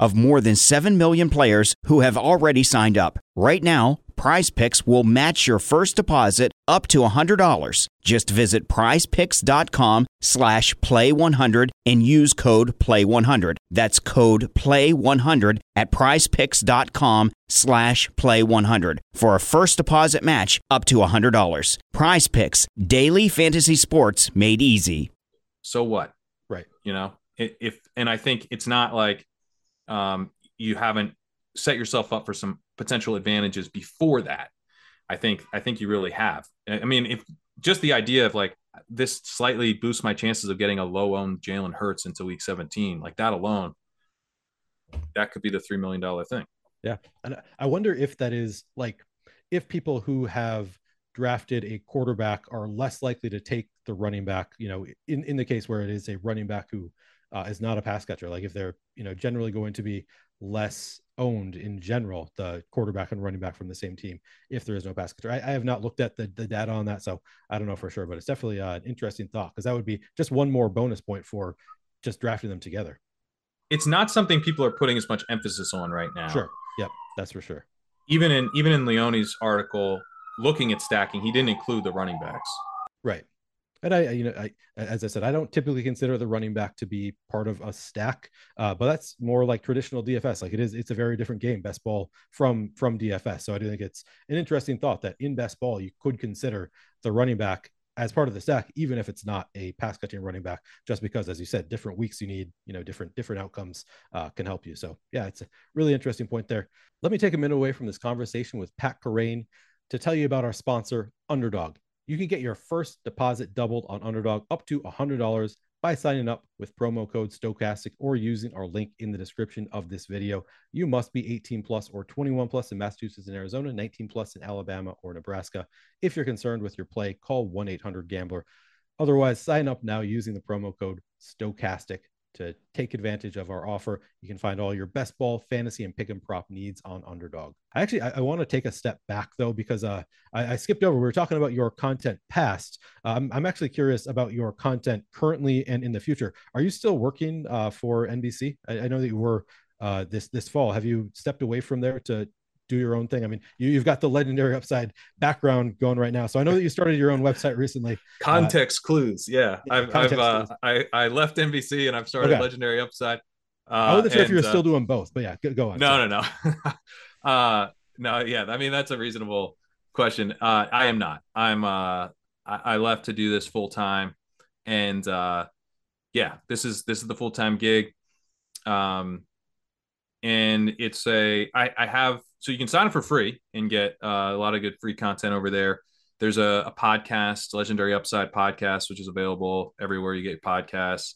of more than 7 million players who have already signed up. Right now, Prize Picks will match your first deposit up to $100. Just visit prizepicks.com/play100 and use code play100. That's code play100 at prizepicks.com/play100 for a first deposit match up to $100. Prize Picks, daily fantasy sports made easy. So what? Right. You know, and I think it's not like you haven't set yourself up for some potential advantages before that. I think you really have. I mean, if just the idea of like this slightly boosts my chances of getting a low owned Jalen Hurts into week 17, like that alone, that could be the $3 million thing. Yeah. And I wonder if that is like, if people who have drafted a quarterback are less likely to take the running back, you know, in the case where it is a running back who is not a pass catcher, like if they're, you know, generally going to be less owned in general, the quarterback and running back from the same team, if there is no pass catcher. I have not looked at the data on that, so I don't know for sure, but it's definitely an interesting thought, because that would be just one more bonus point for just drafting them together. It's not something people are putting as much emphasis on right now. Sure. Yep. That's for sure. Even in Leone's article, looking at stacking, he didn't include the running backs. Right. And I, as I said, I don't typically consider the running back to be part of a stack, but that's more like traditional DFS. Like it's a very different game, best ball from DFS. So I do think it's an interesting thought that in best ball, you could consider the running back as part of the stack, even if it's not a pass catching running back, just because, as you said, different weeks you need, you know, different outcomes can help you. So yeah, it's a really interesting point there. Let me take a minute away from this conversation with Pat Kerrane to tell you about our sponsor, Underdog. You can get your first deposit doubled on Underdog up to $100 by signing up with promo code Stokastic or using our link in the description of this video. You must be 18 plus or 21 plus in Massachusetts and Arizona, 19 plus in Alabama or Nebraska. If you're concerned with your play, call 1-800-GAMBLER. Otherwise, sign up now using the promo code Stokastic to take advantage of our offer. You can find all your best ball, fantasy, and pick and prop needs on Underdog. Actually, I want to take a step back, though, because I skipped over. We were talking about your content past. I'm actually curious about your content currently and in the future. Are you still working for NBC? I know that you were this fall. Have you stepped away from there to do your own thing? I mean, you've got the Legendary Upside background going right now. So I know that you started your own website recently. Context clues. Yeah. I left NBC and I've started Legendary Upside. I wasn't sure if you were still doing both, but yeah, go on. No. No. Yeah. I mean, that's a reasonable question. I am not, I left to do this full time, and yeah, this is the full-time gig. And it's so you can sign up for free and get a lot of good free content over there. There's a podcast, Legendary Upside podcast, which is available everywhere you get podcasts.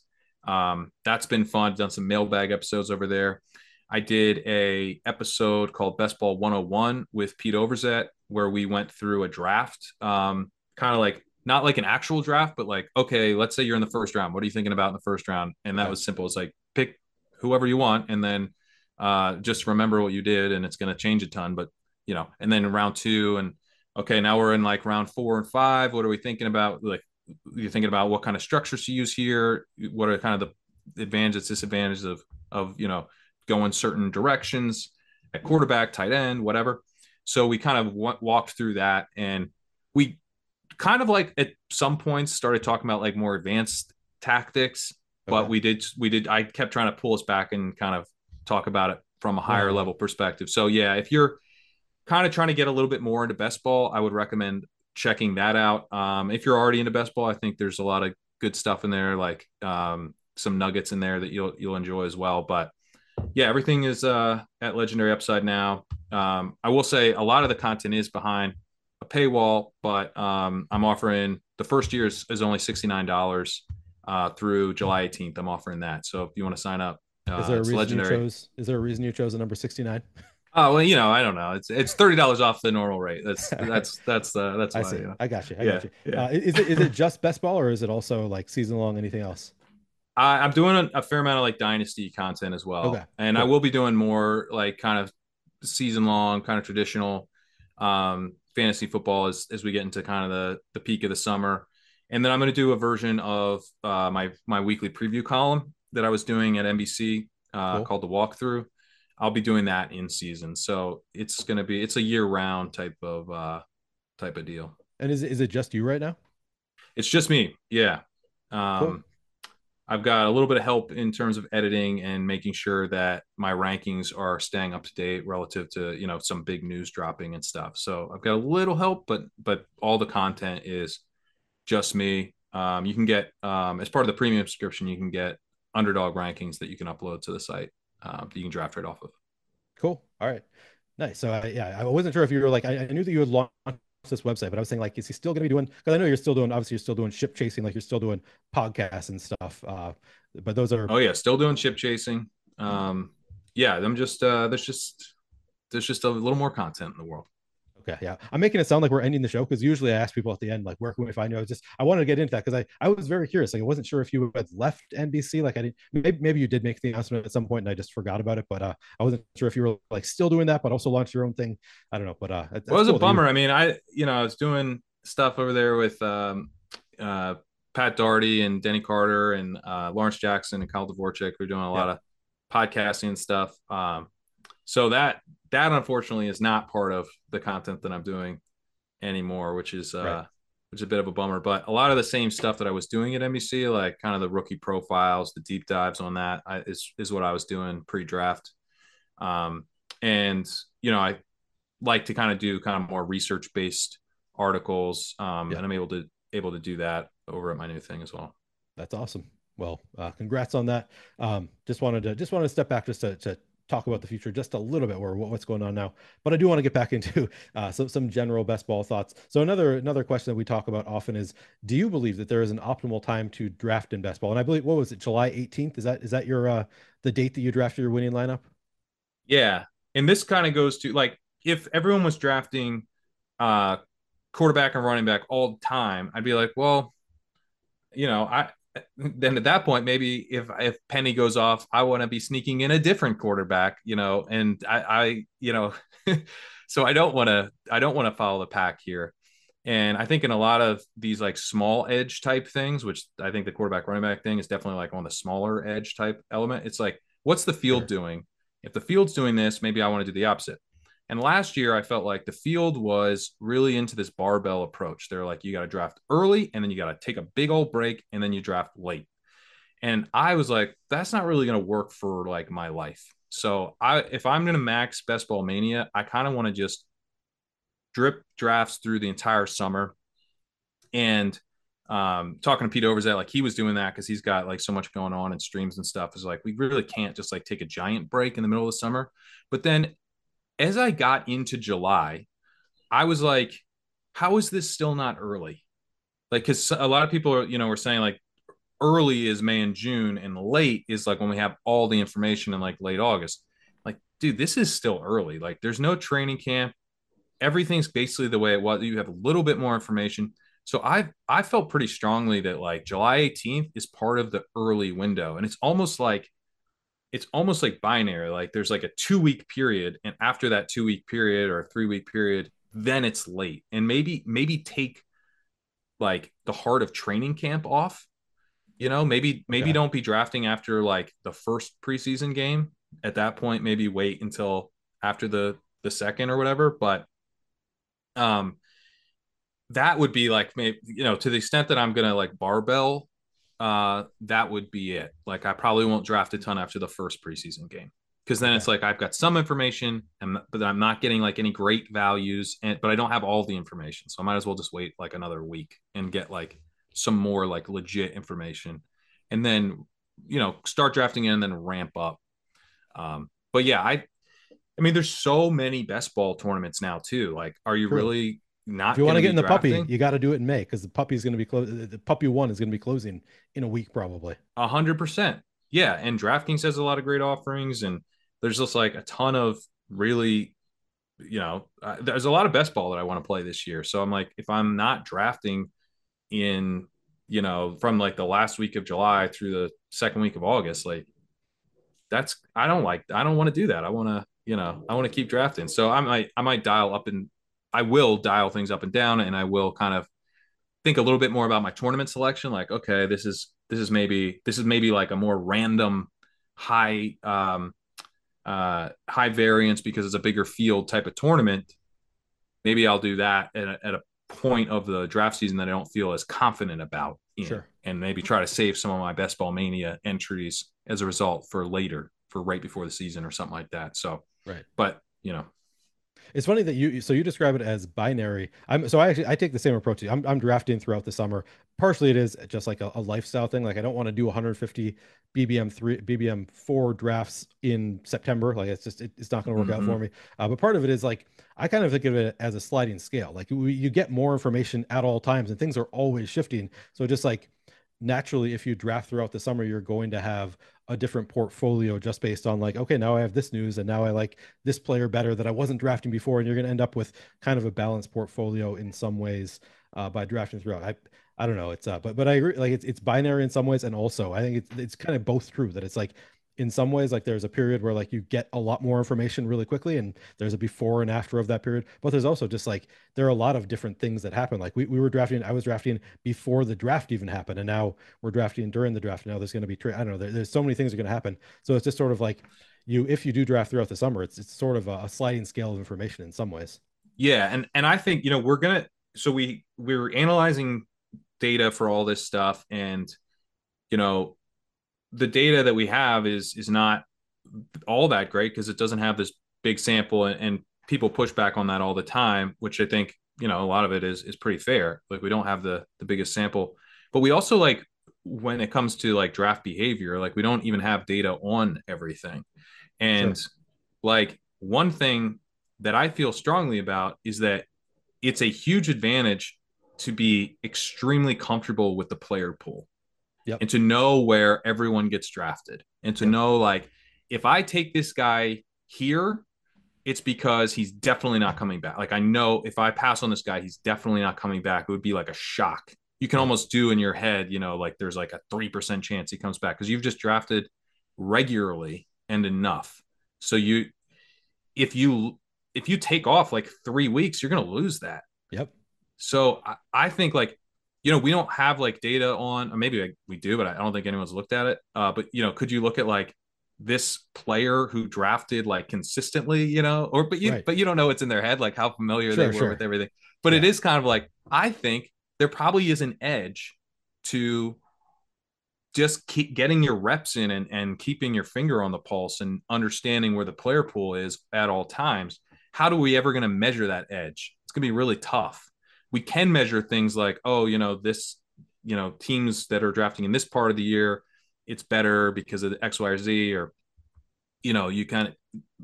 That's been fun. I've done some mailbag episodes over there. I did a episode called Best Ball 101 with Pete Overzet, where we went through a draft, kind of like, not like an actual draft, but like, okay, let's say you're in the first round. What are you thinking about in the first round? And that was simple. It's like, pick whoever you want, and then just remember what you did, and it's going to change a ton, but you know, and then in round two, and okay, now we're in like round 4 and 5. What are we thinking about? Like, you're thinking about what kind of structures to use here. What are kind of the advantages, disadvantages of, you know, going certain directions at quarterback, tight end, whatever. So we kind of walked through that, and we kind of like at some points started talking about like more advanced tactics, but I kept trying to pull us back and kind of talk about it from a higher level perspective. So yeah, if you're kind of trying to get a little bit more into best ball, I would recommend checking that out. If you're already into best ball, I think there's a lot of good stuff in there, like some nuggets in there that you'll enjoy as well. But yeah, everything is at Legendary Upside now. I will say a lot of the content is behind a paywall, but I'm offering the first year is only $69 through July 18th. I'm offering that. So if you want to sign up, is there a reason you chose the number 69? Oh, well, you know, I don't know. It's $30 off the normal rate. That's why. I see. You know. I got you. I got you. Yeah. Is it just best ball, or is it also like season long? Anything else? I'm doing a fair amount of like dynasty content as well, and I will be doing more like kind of season long, kind of traditional fantasy football as we get into kind of the peak of the summer, and then I'm going to do a version of my weekly preview column that I was doing at NBC called The Walkthrough. I'll be doing that in season. So it's a year round type of deal. And is it just you right now? It's just me. Yeah. I've got a little bit of help in terms of editing and making sure that my rankings are staying up to date relative to, you know, some big news dropping and stuff. So I've got a little help, but all the content is just me. You can get, as part of the premium subscription, you can get Underdog rankings that you can upload to the site that you can draft right off of. Cool. All right. Nice. So I wasn't sure if you were like, I knew that you had launched this website, but I was saying like, is he still going to be doing, because I know you're still doing ship chasing, like you're still doing podcasts and stuff. But those are, still doing ship chasing. I'm just, there's just a little more content in the world. Okay. Yeah. I'm making it sound like we're ending the show, because usually I ask people at the end, like, where can we find you? I wanted to get into that because I was very curious. Like, I wasn't sure if you had left NBC. Like, I didn't, maybe you did make the announcement at some point and I just forgot about it, but I wasn't sure if you were like still doing that, but also launched your own thing. I don't know, but it was a bummer. I mean, I was doing stuff over there with Pat Daugherty and Denny Carter and Lawrence Jackson and Kyle Dvorak. We're doing a lot of podcasting and stuff. So that unfortunately is not part of the content that I'm doing anymore, which is a bit of a bummer, but a lot of the same stuff that I was doing at NBC, like kind of the rookie profiles, the deep dives on that is what I was doing pre-draft. And, you know, I like to kind of do kind of more research-based articles. And I'm able to do that over at my new thing as well. That's awesome. Well, congrats on that. Just wanted to step back just to talk about the future just a little bit, or what's going on now. But I do want to get back into some general best ball thoughts. So another question that we talk about often is, do you believe that there is an optimal time to draft in best ball? And I believe, what was it, July 18th? Is that your the date that you drafted your winning lineup? Yeah, and this kind of goes to, like, if everyone was drafting quarterback and running back all the time, I'd be like, well, you know, then at that point, maybe if Penny goes off, I want to be sneaking in a different quarterback, you know, and I you know, so I don't want to follow the pack here. And I think in a lot of these like small edge type things, which I think the quarterback running back thing is definitely like on the smaller edge type element. It's like, what's the field doing? If the field's doing this, maybe I want to do the opposite. And last year, I felt like the field was really into this barbell approach. They're like, you got to draft early, and then you got to take a big old break, and then you draft late. And I was like, that's not really going to work for like my life. So if I'm going to max Best Ball Mania, I kind of want to just drip drafts through the entire summer. And talking to Pete Overzet, like he was doing that because he's got like so much going on and streams and stuff. Is like, we really can't just like take a giant break in the middle of the summer. But then, as I got into July, I was like, how is this still not early? Like, because a lot of people are, you know, we're saying like early is May and June and late is like when we have all the information in like late August. Like, dude, this is still early. Like, there's no training camp. Everything's basically the way it was. You have a little bit more information. So I felt pretty strongly that like July 18th is part of the early window. And it's almost like binary. Like there's like a 2-week period. And after that 2-week period or a 3-week period, then it's late. And maybe take like the heart of training camp off, you know, maybe don't be drafting after like the first preseason game. At that point, maybe wait until after the second or whatever. But that would be like, maybe, you know, to the extent that I'm going to like barbell, that would be it. Like, I probably won't draft a ton after the first preseason game, because then it's like I've got some information, but I'm not getting like any great values, but I don't have all the information, so I might as well just wait like another week and get like some more like legit information, and then, you know, start drafting in and then ramp up. But yeah, I mean, there's so many best ball tournaments now too. Like, are you really? Not if you want to get in the puppy, you got to do it in May, because the puppy is going to be closed. The puppy one is going to be closing in a week, probably. 100%. Yeah. And DraftKings has a lot of great offerings, and there's just like a ton of really, you know, there's a lot of best ball that I want to play this year. So I'm like, if I'm not drafting in, you know, from like the last week of July through the second week of August, like I don't want to do that. I want to keep drafting. So I might dial up and I will dial things up and down, and I will kind of think a little bit more about my tournament selection. Like, okay, this is maybe like a more random high variance because it's a bigger field type of tournament. Maybe I'll do that at a point of the draft season that I don't feel as confident about in, sure, and maybe try to save some of my Best Ball Mania entries as a result for later, for right before the season or something like that. So, right. But you know, it's funny that you describe it as binary. I take the same approach. I'm drafting throughout the summer. Partially, it is just like a lifestyle thing. Like, I don't want to do 150 BBM 4 drafts in September. Like, it's not going to work out for me. But part of it is like, I kind of think of it as a sliding scale. Like, you get more information at all times, and things are always shifting. So just like naturally, if you draft throughout the summer, you're going to have a different portfolio just based on like, okay, now I have this news and now I like this player better that I wasn't drafting before. And you're going to end up with kind of a balanced portfolio in some ways by drafting throughout. I don't know. It's but I agree. Like, it's binary in some ways. And also I think it's kind of both true, that it's like, in some ways, like there's a period where like you get a lot more information really quickly, and there's a before and after of that period. But there's also just like, there are a lot of different things that happen. Like I was drafting before the draft even happened, and now we're drafting during the draft. Now there's going to be, I don't know, there's so many things that are going to happen. So it's just sort of like, if you do draft throughout the summer, it's sort of a sliding scale of information in some ways. Yeah. And I think, you know, we're analyzing data for all this stuff, and, you know, the data that we have is not all that great because it doesn't have this big sample, and people push back on that all the time, which I think, you know, a lot of it is pretty fair. Like, we don't have the biggest sample, but we also, like, when it comes to like draft behavior, like we don't even have data on everything. And Like, one thing that I feel strongly about is that it's a huge advantage to be extremely comfortable with the player pool. Yep. And to know where everyone gets drafted, and to know, like, if I take this guy here, it's because he's definitely not coming back. Like, I know if I pass on this guy, he's definitely not coming back. It would be like a shock. You can almost do in your head, you know, like there's like a 3% chance he comes back because you've just drafted regularly and enough. So if you take off like 3 weeks, you're going to lose that. Yep. So I think, like, you know, we don't have like data on, or maybe we do, but I don't think anyone's looked at it. But, you know, could you look at like this player who drafted like consistently, you know, or, but you don't know what's in their head, like how familiar they were with everything, but it is kind of like, I think there probably is an edge to just keep getting your reps in and keeping your finger on the pulse and understanding where the player pool is at all times. How do we ever going to measure that edge? It's going to be really tough. We can measure things like, oh, you know, this, you know, teams that are drafting in this part of the year, it's better because of the X, Y, or Z, or, you know, you kind of,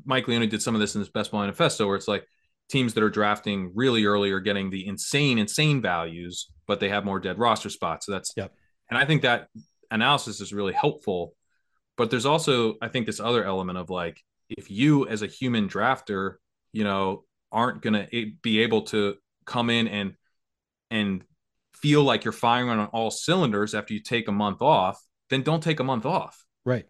Mike Leone did some of this in his Best Ball Manifesto, where it's like teams that are drafting really early are getting the insane values, but they have more dead roster spots. So that's, and I think that analysis is really helpful, but there's also, I think, this other element of like, if you as a human drafter, you know, aren't going to be able to come in and feel like you're firing on all cylinders after you take a month off, then don't take a month off. Right.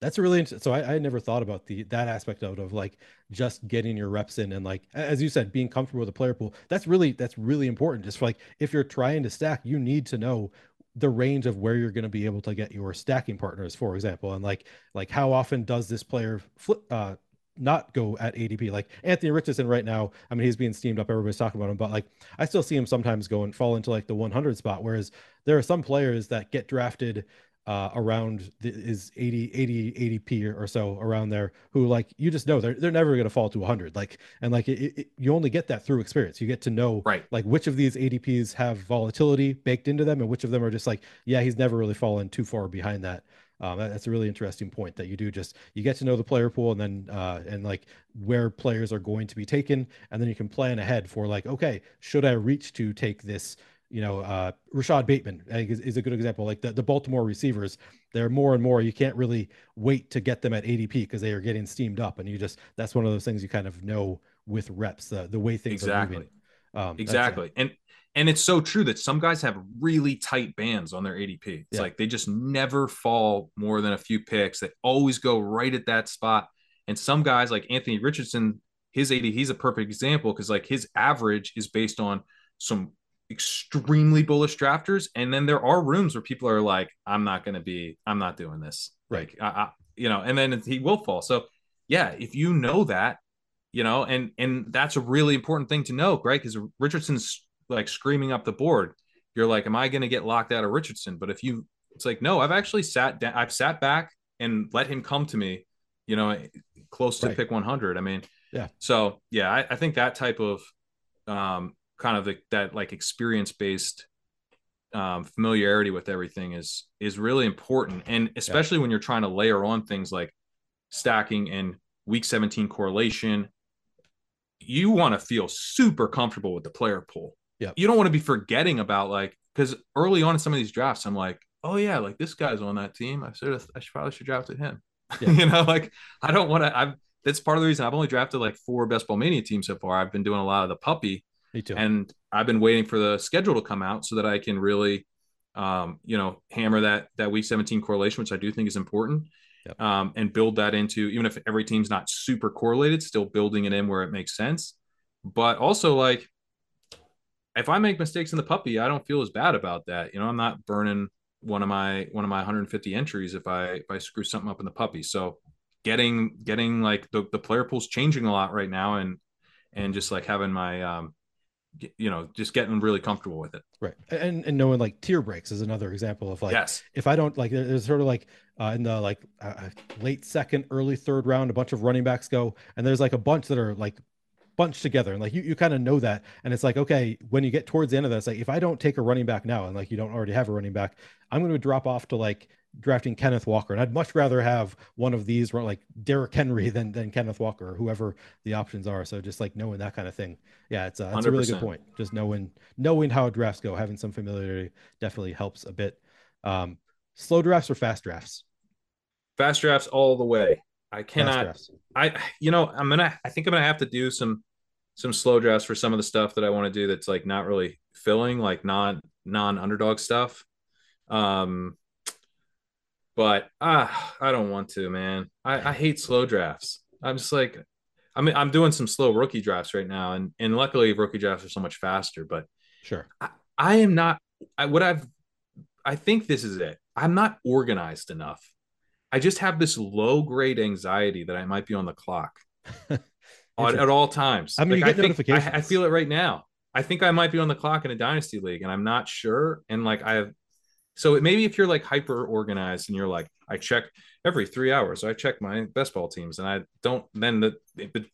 That's a really interesting. So I never thought about that aspect of it, of like just getting your reps in and, like, as you said, being comfortable with the player pool. That's really important. Just for, like, if you're trying to stack, you need to know the range of where you're going to be able to get your stacking partners, for example. And like how often does this player not go at ADP? Like Anthony Richardson right now, I mean, he's being steamed up. Everybody's talking about him, but like, I still see him sometimes go and fall into like the 100 spot. Whereas there are some players that get drafted around is 80 ADP or so around there, who, like, you just know they're never going to fall to 100. Like, and like you only get that through experience. You get to know, right, like which of these ADPs have volatility baked into them and which of them are just like, yeah, he's never really fallen too far behind that. That's a really interesting point that you do. Just, you get to know the player pool and then and like where players are going to be taken, and then you can plan ahead for like, okay, should I reach to take this? You know, Rashad Bateman, I think, is a good example. Like the Baltimore receivers, they're more and more, you can't really wait to get them at ADP because they are getting steamed up. And you just, that's one of those things you kind of know with reps, the way things are moving. Exactly. And it's so true that some guys have really tight bands on their ADP. It's like, they just never fall more than a few picks. They always go right at that spot. And some guys like Anthony Richardson, his AD, he's a perfect example, because like his average is based on some extremely bullish drafters, and then there are rooms where people are like, I'm not doing this, like, I you know, and then he will fall. So yeah, if you know that, you know, and that's a really important thing to know, right? Because Richardson's like screaming up the board, you're like, am I going to get locked out of Richardson? But if you, it's like, no, I've actually sat back and let him come to me, you know, close to pick 100. I mean, I think that type of kind of that like experience-based familiarity with everything is really important. And especially when you're trying to layer on things like stacking and week 17 correlation, you want to feel super comfortable with the player pool. Yeah. You don't want to be forgetting about, like, because early on in some of these drafts, I'm like, oh yeah, like this guy's on that team. I should probably draft at him. Yeah. You know, like I don't want to, that's part of the reason I've only drafted like 4 Best Ball Mania teams so far. I've been doing a lot of the puppy. Me too. And I've been waiting for the schedule to come out so that I can really, you know, hammer that week 17 correlation, which I do think is important, and build that into, even if every team's not super correlated, still building it in where it makes sense. But also, like, if I make mistakes in the puppy, I don't feel as bad about that. You know, I'm not burning one of my 150 entries if I screw something up in the puppy. So getting like the player pool's changing a lot right now, and just like having my you know, just getting really comfortable with it. Right. And knowing, like, tier breaks is another example of like, if I don't, like, there's sort of like in the like late second, early third round, a bunch of running backs go, and there's like a bunch that are like bunched together. And like, you kind of know that. And it's like, okay, when you get towards the end of that, it's like, if I don't take a running back now, and like, you don't already have a running back, I'm going to drop off to like drafting Kenneth Walker. And I'd much rather have one of these like Derrick Henry than Kenneth Walker or whoever the options are. So just like knowing that kind of thing. Yeah, it's a really good point. Just knowing how drafts go, having some familiarity definitely helps a bit. Slow drafts or fast drafts? Fast drafts all the way. I cannot, I think I'm going to have to do some slow drafts for some of the stuff that I want to do. That's like not really filling, like non underdog stuff. But I don't want to, man. I hate slow drafts. I'm just like, I mean, I'm doing some slow rookie drafts right now. And luckily rookie drafts are so much faster, but sure. I think this is it. I'm not organized enough. I just have this low grade anxiety that I might be on the clock at all times. I mean, like, I feel it right now. I think I might be on the clock in a dynasty league and I'm not sure. And like, so maybe if you're like hyper organized and you're like, I check every 3 hours, I check my best ball teams, and I don't, then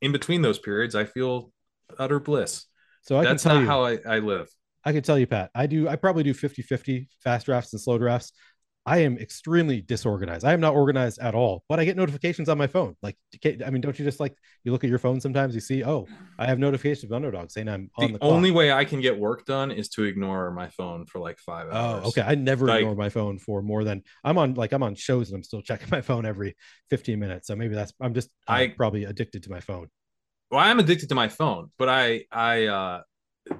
in between those periods, I feel utter bliss. So that's not how I live. I can tell you, Pat, I probably do 50-50 fast drafts and slow drafts. I am extremely disorganized. I am not organized at all, but I get notifications on my phone. Like, I mean, don't you just like, you look at your phone sometimes, you see, oh, I have notifications of Underdog saying I'm on the clock. The only way I can get work done is to ignore my phone for like 5 hours. Oh, okay. I never ignore my phone for more than, I'm on shows and I'm still checking my phone every 15 minutes. So maybe that's, I'm probably addicted to my phone. Well, I'm addicted to my phone, but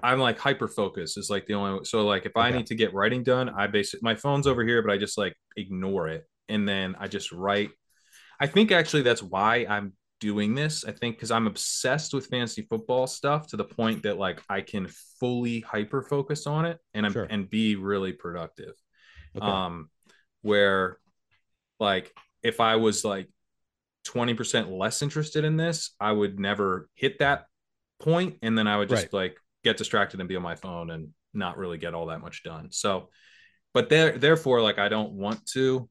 I'm like hyper-focused is like the only way. So like if I need to get writing done, I basically, my phone's over here, but I just like ignore it. And then I just write. I think actually that's why I'm doing this. I think because I'm obsessed with fantasy football stuff to the point that like I can fully hyper-focus on it and and be really productive. Okay. Where like if I was like 20% less interested in this, I would never hit that point. And then I would just like get distracted and be on my phone and not really get all that much done. So, but therefore, like, I don't want those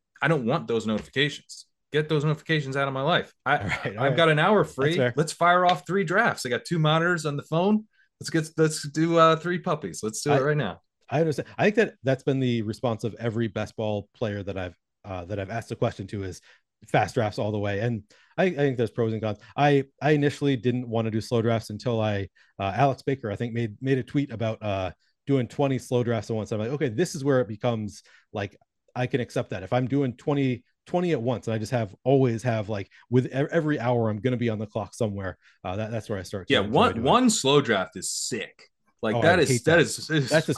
notifications. Get those notifications out of my life. I've got an hour free. Let's fire off 3 drafts. I got 2 monitors on the phone. Let's do 3 puppies. Let's do it right now. I understand. I think that's been the response of every best ball player that I've asked the question to is fast drafts all the way. And I think there's pros and cons. I initially didn't want to do slow drafts until Alex Baker, I think made a tweet about doing 20 slow drafts at once. I'm like, okay, this is where it becomes like, I can accept that. If I'm doing 20 at once and I just always have like with every hour, I'm going to be on the clock somewhere. That's where I start. Yeah. One slow draft is sick. Like that's just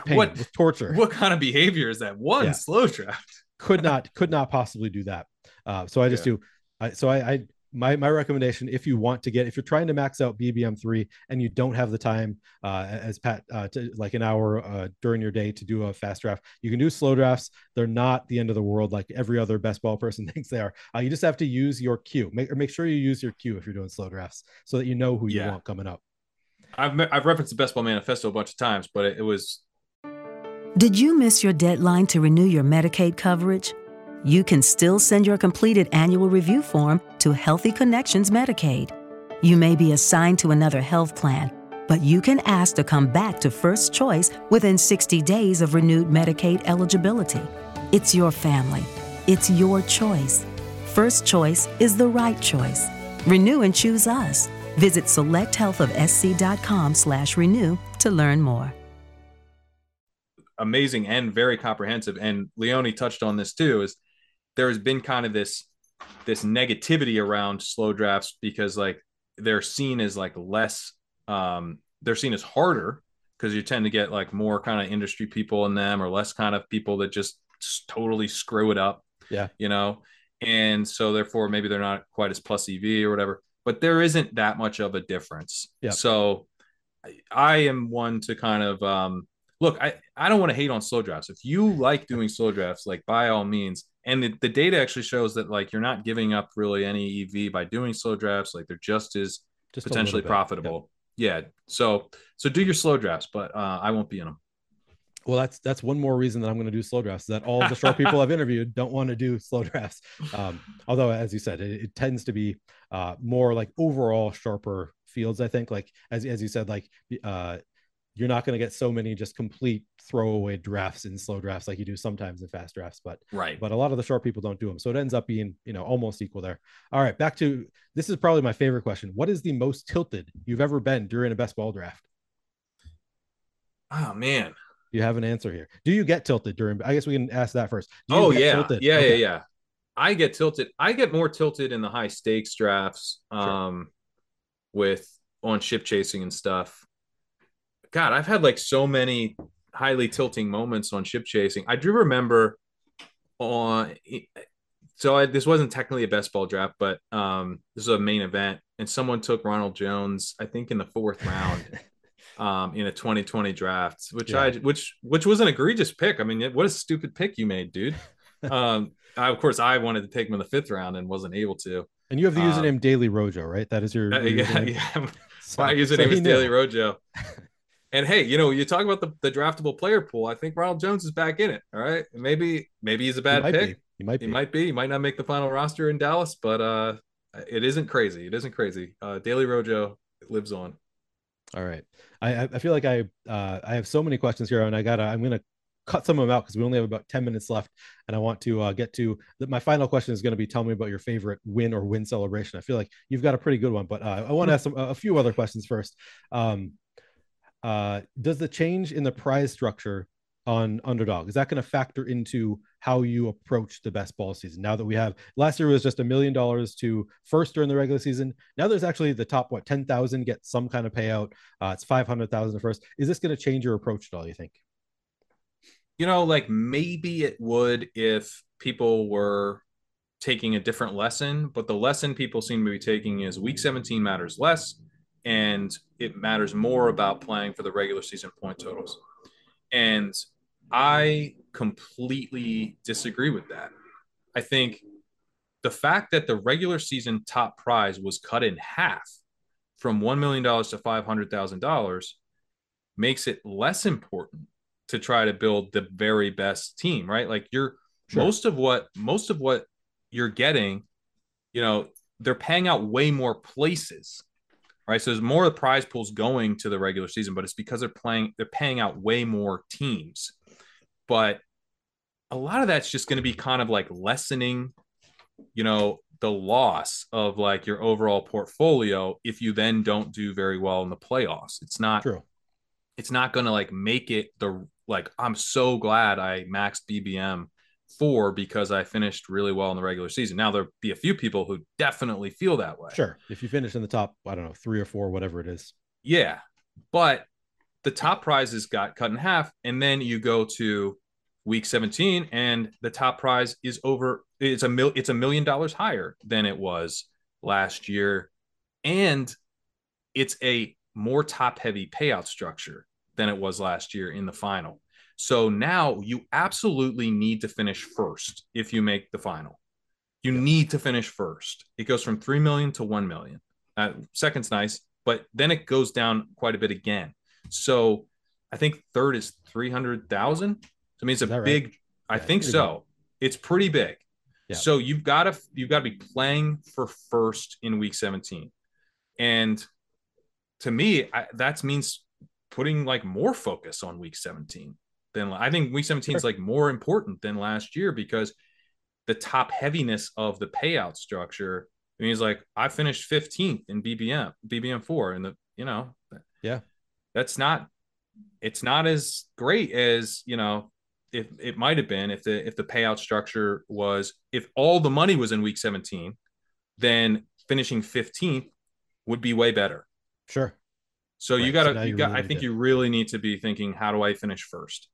pain. It's torture. What kind of behavior is that? One slow draft. could not possibly do that. So I just my recommendation, if you're trying to max out BBM3 and you don't have the time, as Pat, to like an hour during your day to do a fast draft, you can do slow drafts. They're not the end of the world. Like every other best ball person thinks they are. You just have to use your queue. Make sure you use your queue if you're doing slow drafts so that you know who you want coming up. I've referenced the Best Ball Manifesto a bunch of times, but it was. Did you miss your deadline to renew your Medicaid coverage? You can still send your completed annual review form to Healthy Connections Medicaid. You may be assigned to another health plan, but you can ask to come back to First Choice within 60 days of renewed Medicaid eligibility. It's your family. It's your choice. First Choice is the right choice. Renew and choose us. Visit selecthealthofsc.com/renew to learn more. Amazing and very comprehensive. And Leone touched on this too, is there has been kind of this negativity around slow drafts because like they're seen as like less, they're seen as harder because you tend to get like more kind of industry people in them or less kind of people that just totally screw it up, and so therefore maybe they're not quite as plus EV or whatever, but there isn't that much of a difference. So I am one to kind of look, I don't want to hate on slow drafts. If you like doing slow drafts, like by all means, and the data actually shows that like you're not giving up really any EV by doing slow drafts. Like they're just as potentially profitable. Yeah. So do your slow drafts, but I won't be in them. Well, that's one more reason that I'm going to do slow drafts, that all the sharp people I've interviewed don't want to do slow drafts. Although, as you said, it tends to be more like overall sharper fields, I think. Like, as you said, like you're not going to get so many just complete throwaway drafts in slow drafts like you do sometimes in fast drafts, but a lot of the short people don't do them. So it ends up being, you know, almost equal there. All right, back to, this is probably my favorite question. What is the most tilted you've ever been during a best ball draft? Oh man. You have an answer here. Do you get tilted during, I guess we can ask that first. Oh yeah. Tilted? Yeah. Okay. Yeah. I get tilted. I get more tilted in the high stakes drafts, on ship chasing and stuff. God, I've had like so many highly tilting moments on ship chasing. I do remember on, this wasn't technically a best ball draft, but this was a main event and someone took Ronald Jones, I think in the 4th round in a 2020 draft, which was an egregious pick. I mean, what a stupid pick you made, dude. I wanted to take him in the 5th round and wasn't able to. And you have the username Daily Rojo, right? That is your username. Yeah. My username is Daily Rojo. And hey, you know, you talk about the draftable player pool. I think Ronald Jones is back in it. All right. Maybe he's a bad pick. He might be. He might not make the final roster in Dallas, but it isn't crazy. It isn't crazy. Daily Rojo lives on. All right. I feel like I have so many questions here, and I'm going to cut some of them out because we only have about 10 minutes left, and I want to get to my final question is going to be, tell me about your favorite win or win celebration. I feel like you've got a pretty good one, but I want to ask a few other questions first. Does the change in the prize structure on Underdog, is that going to factor into how you approach the best ball season? Now that we have, last year was just $1 million to first during the regular season. Now there's actually the top, 10,000 get some kind of payout. It's 500,000 at first. Is this going to change your approach at all, you think? You know, like maybe it would if people were taking a different lesson, but the lesson people seem to be taking is week 17 matters less and it matters more about playing for the regular season point totals. And I completely disagree with that. I think the fact that the regular season top prize was cut in half from $1 million to $500,000 makes it less important to try to build the very best team, right? Like most of what you're getting, you know, they're paying out way more places, right? So there's more of the prize pools going to the regular season, but it's because they're paying out way more teams. But a lot of that's just going to be kind of like lessening, you know, the loss of like your overall portfolio. If you then don't do very well in the playoffs, it's not going to like make it the, like, I'm so glad I maxed BBM 4 because I finished really well in the regular season. Now there'll be a few people who definitely feel that way. Sure. If you finish in the top, I don't know, 3 or 4, whatever it is. Yeah. But the top prizes got cut in half. And then you go to week 17 and the top prize is over. It's $1 million higher than it was last year. And it's a more top heavy payout structure than it was last year in the final. So now you absolutely need to finish first. If you make the final, you need to finish first. It goes from 3 million to 1 million. Second's nice, but then it goes down quite a bit again. So I think third is 300,000. I mean, it's a big, right? I think so. Big. It's pretty big. Yeah. So you've got to be playing for first in week 17. And to me, that means putting like more focus on week 17. Then I think week 17 is like more important than last year because the top heaviness of the payout structure means like I finished 15th in BBM 4 and it's not as great as, you know, if it might've been if the payout structure was, if all the money was in week 17, then finishing 15th would be way better. Sure. So right. I think you really need to be thinking, how do I finish first?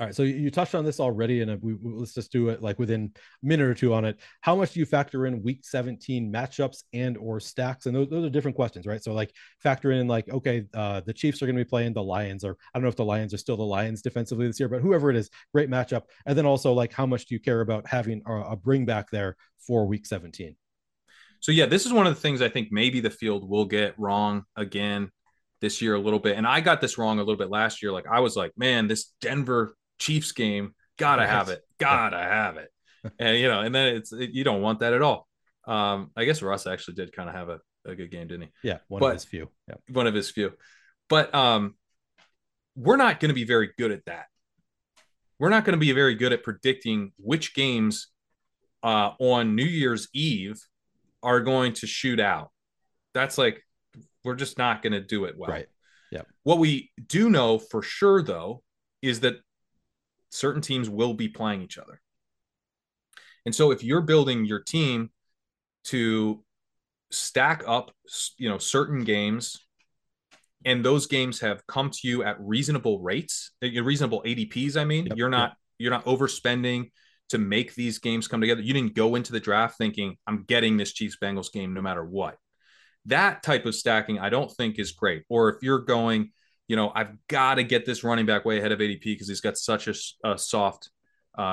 All right. So you touched on this already, and let's just do it like within a minute or two on it. How much do you factor in week 17 matchups and or stacks? And those are different questions, right? So like factor in like, okay, the Chiefs are going to be playing the Lions, or I don't know if the Lions are still the Lions defensively this year, but whoever it is, great matchup. And then also like, how much do you care about having a bring back there for week 17? So yeah, this is one of the things I think maybe the field will get wrong again this year a little bit. And I got this wrong a little bit last year. Like I was like, man, this Denver Chiefs game, gotta have it. And you know, and then you don't want that at all. I guess Russ actually did kind of have a good game, didn't he? Yeah. One of his few. But we're not going to be very good at that. We're not going to be very good at predicting which games on New Year's Eve are going to shoot out. That's like, we're just not going to do it well. Right. Yeah. What we do know for sure, though, is that certain teams will be playing each other. And so if you're building your team to stack up, you know, certain games, and those games have come to you at reasonable rates, reasonable ADPs, I mean, you're not overspending to make these games come together. You didn't go into the draft thinking, I'm getting this Chiefs-Bengals game no matter what. That type of stacking, I don't think is great. Or if you're going, you know, I've got to get this running back way ahead of ADP because he's got such a soft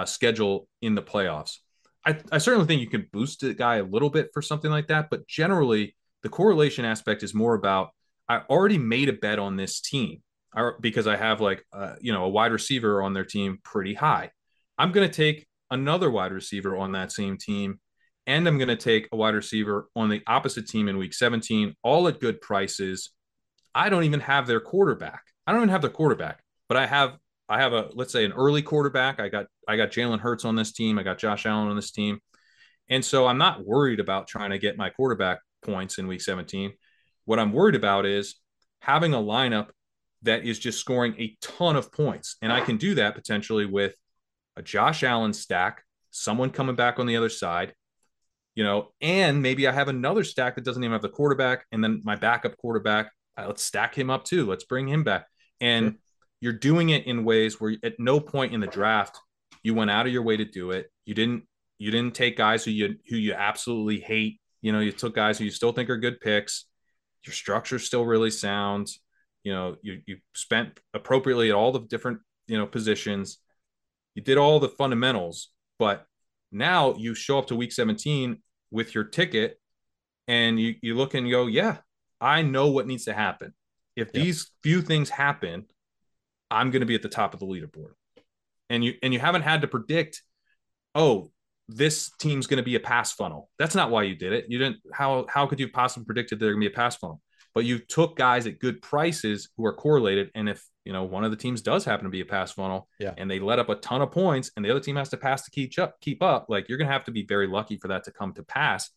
schedule in the playoffs. I certainly think you can boost the guy a little bit for something like that. But generally, the correlation aspect is more about, I already made a bet on this team because I have like, you know, a wide receiver on their team pretty high. I'm going to take another wide receiver on that same team, and I'm going to take a wide receiver on the opposite team in week 17, all at good prices. I don't even have their quarterback. But I have a, let's say, an early quarterback. I got Jalen Hurts on this team. I got Josh Allen on this team. And so I'm not worried about trying to get my quarterback points in week 17. What I'm worried about is having a lineup that is just scoring a ton of points. And I can do that potentially with a Josh Allen stack, someone coming back on the other side, you know, and maybe I have another stack that doesn't even have the quarterback. And then my backup quarterback, let's stack him up too. Let's bring him back. And sure, you're doing it in ways where at no point in the draft, you went out of your way to do it. You didn't take guys who you absolutely hate. You know, you took guys who you still think are good picks. Your structure's still really sound. You know, you spent appropriately at all the different, you know, positions. You did all the fundamentals, but now you show up to week 17 with your ticket and you look and go, yeah, I know what needs to happen. If these few things happen, I'm going to be at the top of the leaderboard. And you haven't had to predict, oh, this team's going to be a pass funnel. That's not why you did it. You didn't. How could you possibly predicted they're going to be a pass funnel? But you took guys at good prices who are correlated. And if, you know, one of the teams does happen to be a pass funnel and they let up a ton of points and the other team has to pass to keep up, like, you're going to have to be very lucky for that to come to pass.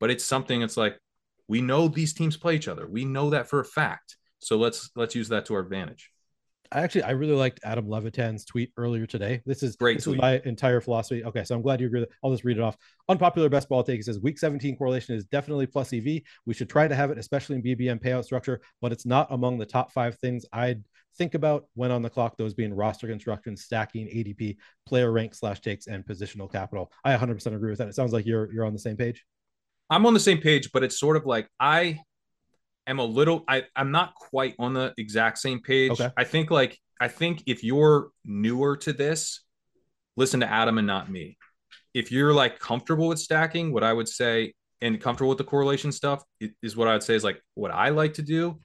But it's something, it's like, we know these teams play each other. We know that for a fact. So let's use that to our advantage. I really liked Adam Levitan's tweet earlier today. This is great. This is my entire philosophy. Okay, so I'm glad you agree with it. I'll just read it off. Unpopular best ball take. He says, week 17 correlation is definitely plus EV. We should try to have it, especially in BBM payout structure, but it's not among the top 5 things I'd think about when on the clock, those being roster construction, stacking, ADP, player rank / takes, and positional capital. I 100% agree with that. It sounds like you're on the same page. I'm on the same page, but it's sort of like I'm not quite on the exact same page. Okay. I think if you're newer to this, listen to Adam and not me. If you're like comfortable with stacking, what I would say, and comfortable with the correlation stuff, is what I would say is like, what I like to do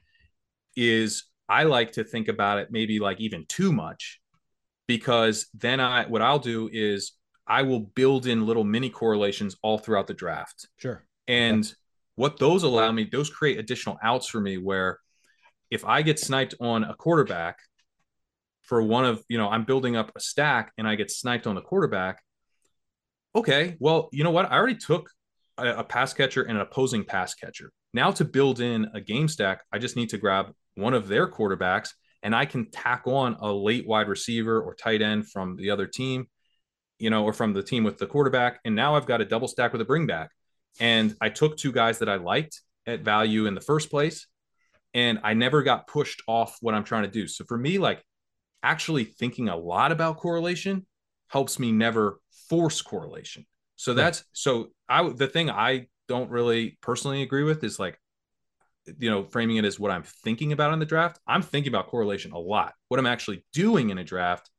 is I like to think about it maybe like even too much, because then what I'll do is I will build in little mini correlations all throughout the draft. Sure. And what those allow me, those create additional outs for me, where if I get sniped on a quarterback for one of, you know, I'm building up a stack and I get sniped on the quarterback. Okay, well, you know what? I already took a pass catcher and an opposing pass catcher. Now to build in a game stack, I just need to grab one of their quarterbacks and I can tack on a late wide receiver or tight end from the other team, you know, or from the team with the quarterback. And now I've got a double stack with a bring back. And I took 2 guys that I liked at value in the first place, and I never got pushed off what I'm trying to do. So for me, like, actually thinking a lot about correlation helps me never force correlation. So the thing I don't really personally agree with is, like, you know, framing it as what I'm thinking about in the draft. I'm thinking about correlation a lot. What I'm actually doing in a draft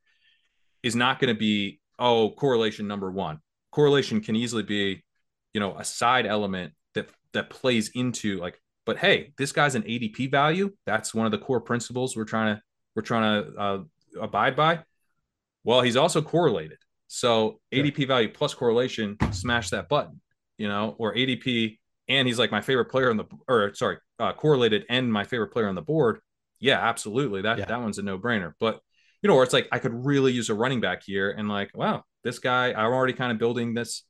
is not going to be, oh, correlation number 1. Correlation can easily be, you know, a side element that plays into, like, but hey, this guy's an ADP value. That's one of the core principles we're trying to abide by. Well, he's also correlated. So ADP value plus correlation, smash that button, you know, or ADP. And he's like my favorite player on the, correlated and my favorite player on the board. yeah, absolutely. That one's a no-brainer. But, you know, or it's like, I could really use a running back here and like, wow, this guy, I'm already kind of building this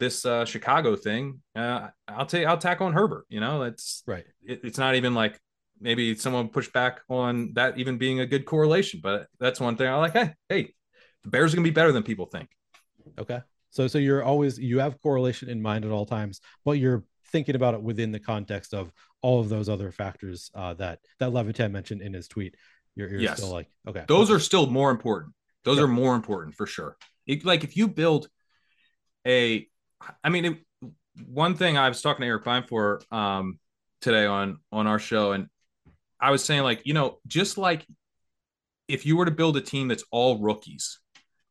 Chicago thing. I'll tack on Herbert, you know, that's right. It's not even like maybe someone pushed back on that even being a good correlation, but that's one thing I like. Hey, the Bears are going to be better than people think. Okay. So you're always, you have correlation in mind at all times, but you're thinking about it within the context of all of those other factors that Levitan mentioned in his tweet. You're yes. still like, okay, those are still more important. Those are more important for sure. If you build one thing I was talking to Eric Vine for today on our show. And I was saying like, you know, just like if you were to build a team that's all rookies,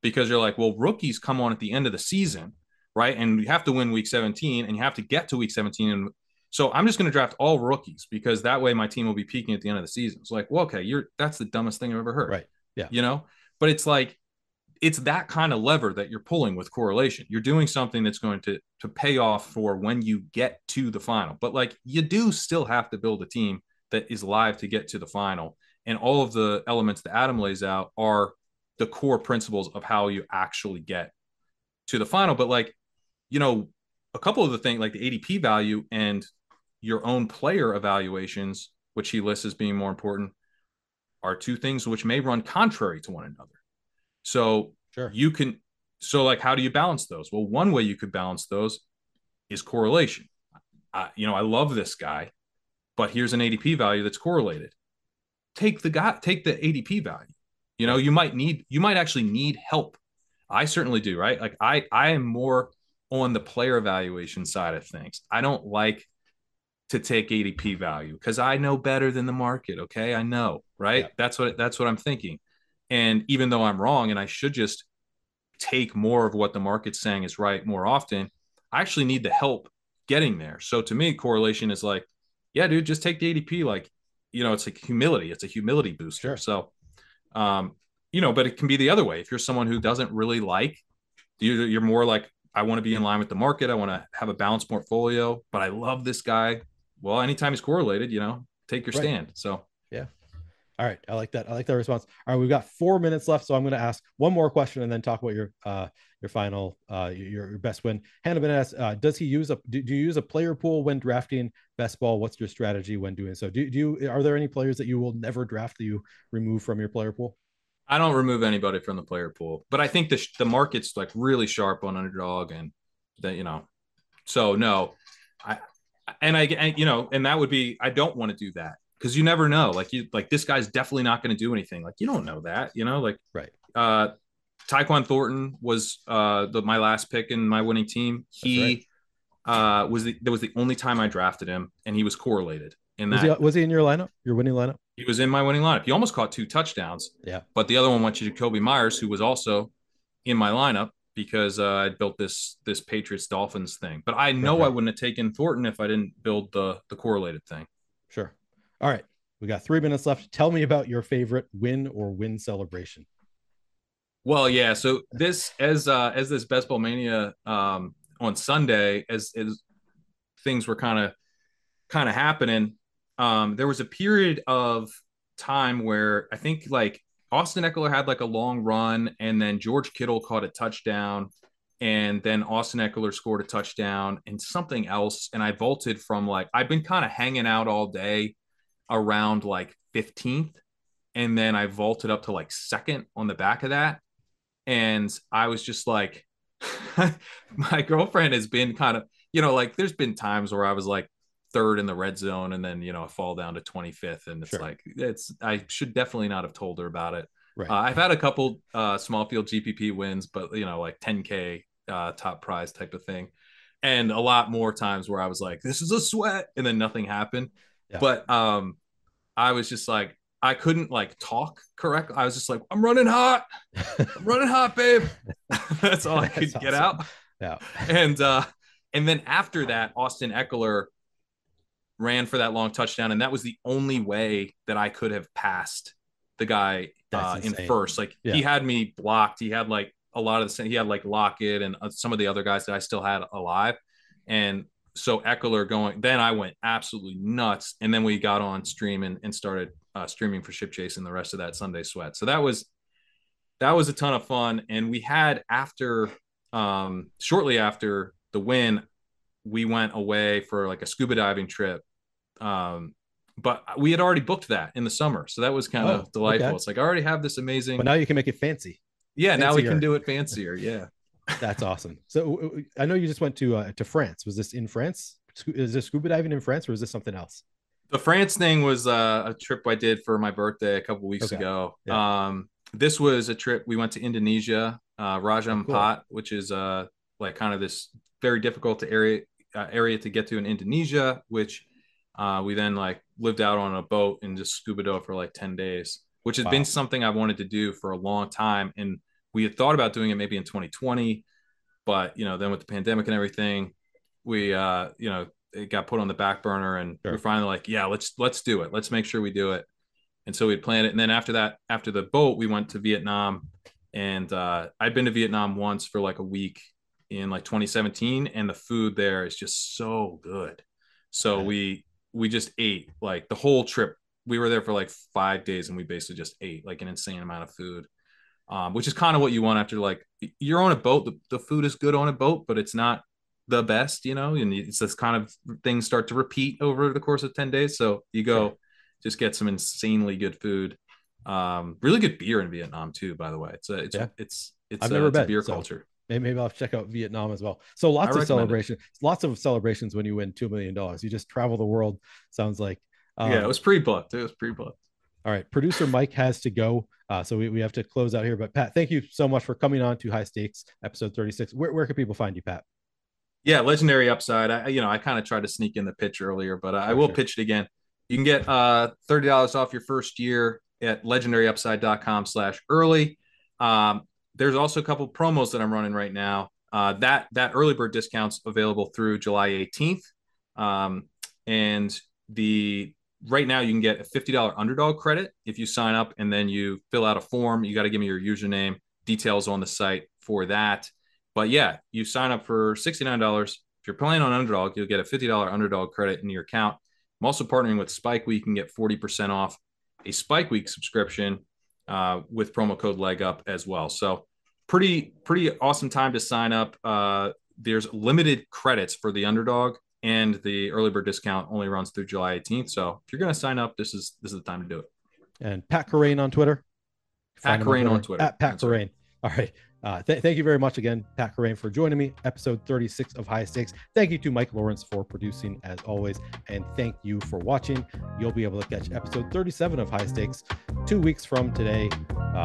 because you're like, well, rookies come on at the end of the season, right? And you have to win week 17 and you have to get to week 17. And so I'm just going to draft all rookies because that way my team will be peaking at the end of the season. It's like, well, okay, that's the dumbest thing I've ever heard. Right. Yeah. You know, but it's like, it's that kind of lever that you're pulling with correlation. You're doing something that's going to pay off for when you get to the final, but like you do still have to build a team that is live to get to the final. And all of the elements that Adam lays out are the core principles of how you actually get to the final. But like, you know, a couple of the things like the ADP value and your own player evaluations, which he lists as being more important, are two things which may run contrary to one another. So sure. How do you balance those? Well, one way you could balance those is correlation. I love this guy, but here's an ADP value that's correlated. Take the ADP value. You know, you might actually need help. I certainly do. Right. Like I am more on the player evaluation side of things. I don't like to take ADP value because I know better than the market. Okay. I know. Right. Yeah. That's what I'm thinking. And even though I'm wrong and I should just take more of what the market's saying is right more often, I actually need the help getting there. So to me, correlation is like, yeah, dude, just take the ADP. Like, you know, it's like humility. It's a humility booster. Sure. So, you know, but it can be the other way. If you're someone who doesn't really like, you're more like, I want to be in line with the market. I want to have a balanced portfolio, but I love this guy. Well, anytime he's correlated, you know, take your stand. So, yeah. All right. I like that. I like that response. All right. We've got 4 minutes left. So I'm going to ask one more question and then talk about your final, your best win. Hannah Bennett asks, do you use a player pool when drafting best ball? What's your strategy when doing so? Are there any players that you will never draft that you remove from your player pool? I don't remove anybody from the player pool, but I think the market's like really sharp on Underdog and that, you know, so no, and that would be, I don't want to do that. Cause you never know, like this guy's definitely not going to do anything. Like, you don't know that, you know, like, right. Tyquan Thornton was, my last pick in my winning team. He, right. That was the only time I drafted him and he was correlated in that. Was he in your lineup, your winning lineup? He was in my winning lineup. He almost caught 2 touchdowns. Yeah. But the other one went to Jacoby Myers, who was also in my lineup because I'd built this Patriots Dolphins thing, but I know I wouldn't have taken Thornton if I didn't build the correlated thing. Sure. All right, we got 3 minutes left. Tell me about your favorite win or win celebration. Well, yeah. So this, as this Best Ball Mania on Sunday, as things were kind of happening, there was a period of time where I think like Austin Eckler had like a long run, and then George Kittle caught a touchdown, and then Austin Eckler scored a touchdown and something else. And I vaulted from like I've been kind of hanging out all day around like 15th, and then I vaulted up to like 2nd on the back of that, and I was just like my girlfriend has been kind of, you know, like there's been times where I was like 3rd in the red zone and then, you know, I fall down to 25th and it's sure. like it's I should definitely not have told her about it. Right. I've had a couple small field GPP wins, but you know, like 10K top prize type of thing, and a lot more times where I was like, this is a sweat, and then nothing happened. Yeah. But I was just like, I couldn't like talk correctly. I was just like, I'm running hot. I'm running hot, babe. That's all I could get out. Yeah. And then after that, Austin Eckler ran for that long touchdown. And that was the only way that I could have passed the guy in first. Like he had me blocked. He had like a lot of the same. He had like Lockett and some of the other guys that I still had alive. And so Eckler going, then I went absolutely nuts. And then we got on stream and started streaming for Ship Chasing the rest of that Sunday sweat. So that was a ton of fun. And we had after, shortly after the win, we went away for like a scuba diving trip. But we had already booked that in the summer. So that was kind of delightful. Okay. It's like, I already have this amazing. But now you can make it fancy. Yeah. Fancier. Now we can do it fancier. Yeah. That's awesome. So I know you just went to France. Was this in France? Is this scuba diving in France, or is this something else? The France thing was a trip I did for my birthday a couple of weeks ago. Yeah. This was a trip. We went to Indonesia, Raja Ampat, which is like kind of this very difficult area to get to in Indonesia, which we then like lived out on a boat and just scuba dove for like 10 days, which has been something I wanted to do for a long time. And we had thought about doing it maybe in 2020, but, you know, then with the pandemic and everything, we, you know, it got put on the back burner, and we're finally like, yeah, let's do it. Let's make sure we do it. And so we planned it. And then after that, after the boat, we went to Vietnam, and I'd been to Vietnam once for like a week in like 2017. And the food there is just so good. So we just ate like the whole trip. We were there for like 5 days, and we basically just ate like an insane amount of food. Which is kind of what you want after, like, you're on a boat. The food is good on a boat, but it's not the best, you know, and it's this kind of things start to repeat over the course of 10 days. So you go just get some insanely good food. Really good beer in Vietnam too, by the way. It's a beer culture. Maybe I'll check out Vietnam as well. So lots of celebrations when you win $2 million, you just travel the world. Sounds like, yeah, it was pre-booked. All right. Producer Mike has to go. So we have to close out here, but Pat, thank you so much for coming on to High Stakes episode 36. Where can people find you, Pat? Yeah. Legendary Upside. I kind of tried to sneak in the pitch earlier, but I will pitch it again. You can get $30 off your first year at legendaryupside.com/early. There's also a couple of promos that I'm running right now. That early bird discount's available through July 18th. Right now you can get a $50 underdog credit if you sign up and then you fill out a form. You got to give me your username, details on the site for that. But yeah, you sign up for $69. If you're playing on underdog, you'll get a $50 underdog credit in your account. I'm also partnering with Spike, where you can get 40% off a Spike Week subscription with promo code LEGUP as well. So pretty awesome time to sign up. There's limited credits for the underdog, and the early bird discount only runs through July 18th. So if you're going to sign up, this is the time to do it. And Pat Kerrane on Twitter. Pat Kerrane on Twitter. At Pat Kerrane. All right. Thank you very much again, Pat Kerrane, for joining me. Episode 36 of High Stakes. Thank you to Mike Lawrence for producing as always. And thank you for watching. You'll be able to catch episode 37 of High Stakes 2 weeks from today,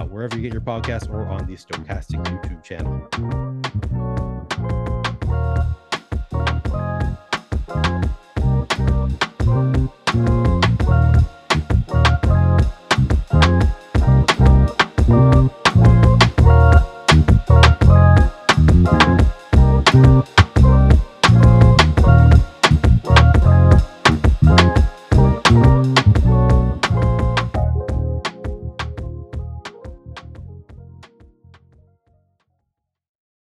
wherever you get your podcast or on the Stokastic YouTube channel.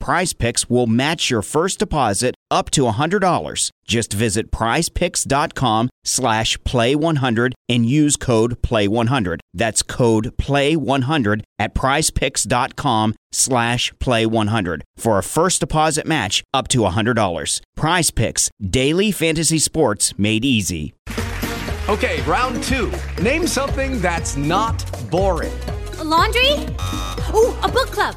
Prize Picks will match your first deposit up to $100. Just visit prizepicks.com/play100 and use code play100. That's code play100 at prizepicks.com/play100 for a first deposit match up to $100. Prize Picks, daily fantasy sports made easy. Okay, round two. Name something that's not boring. A laundry? Ooh, a book club.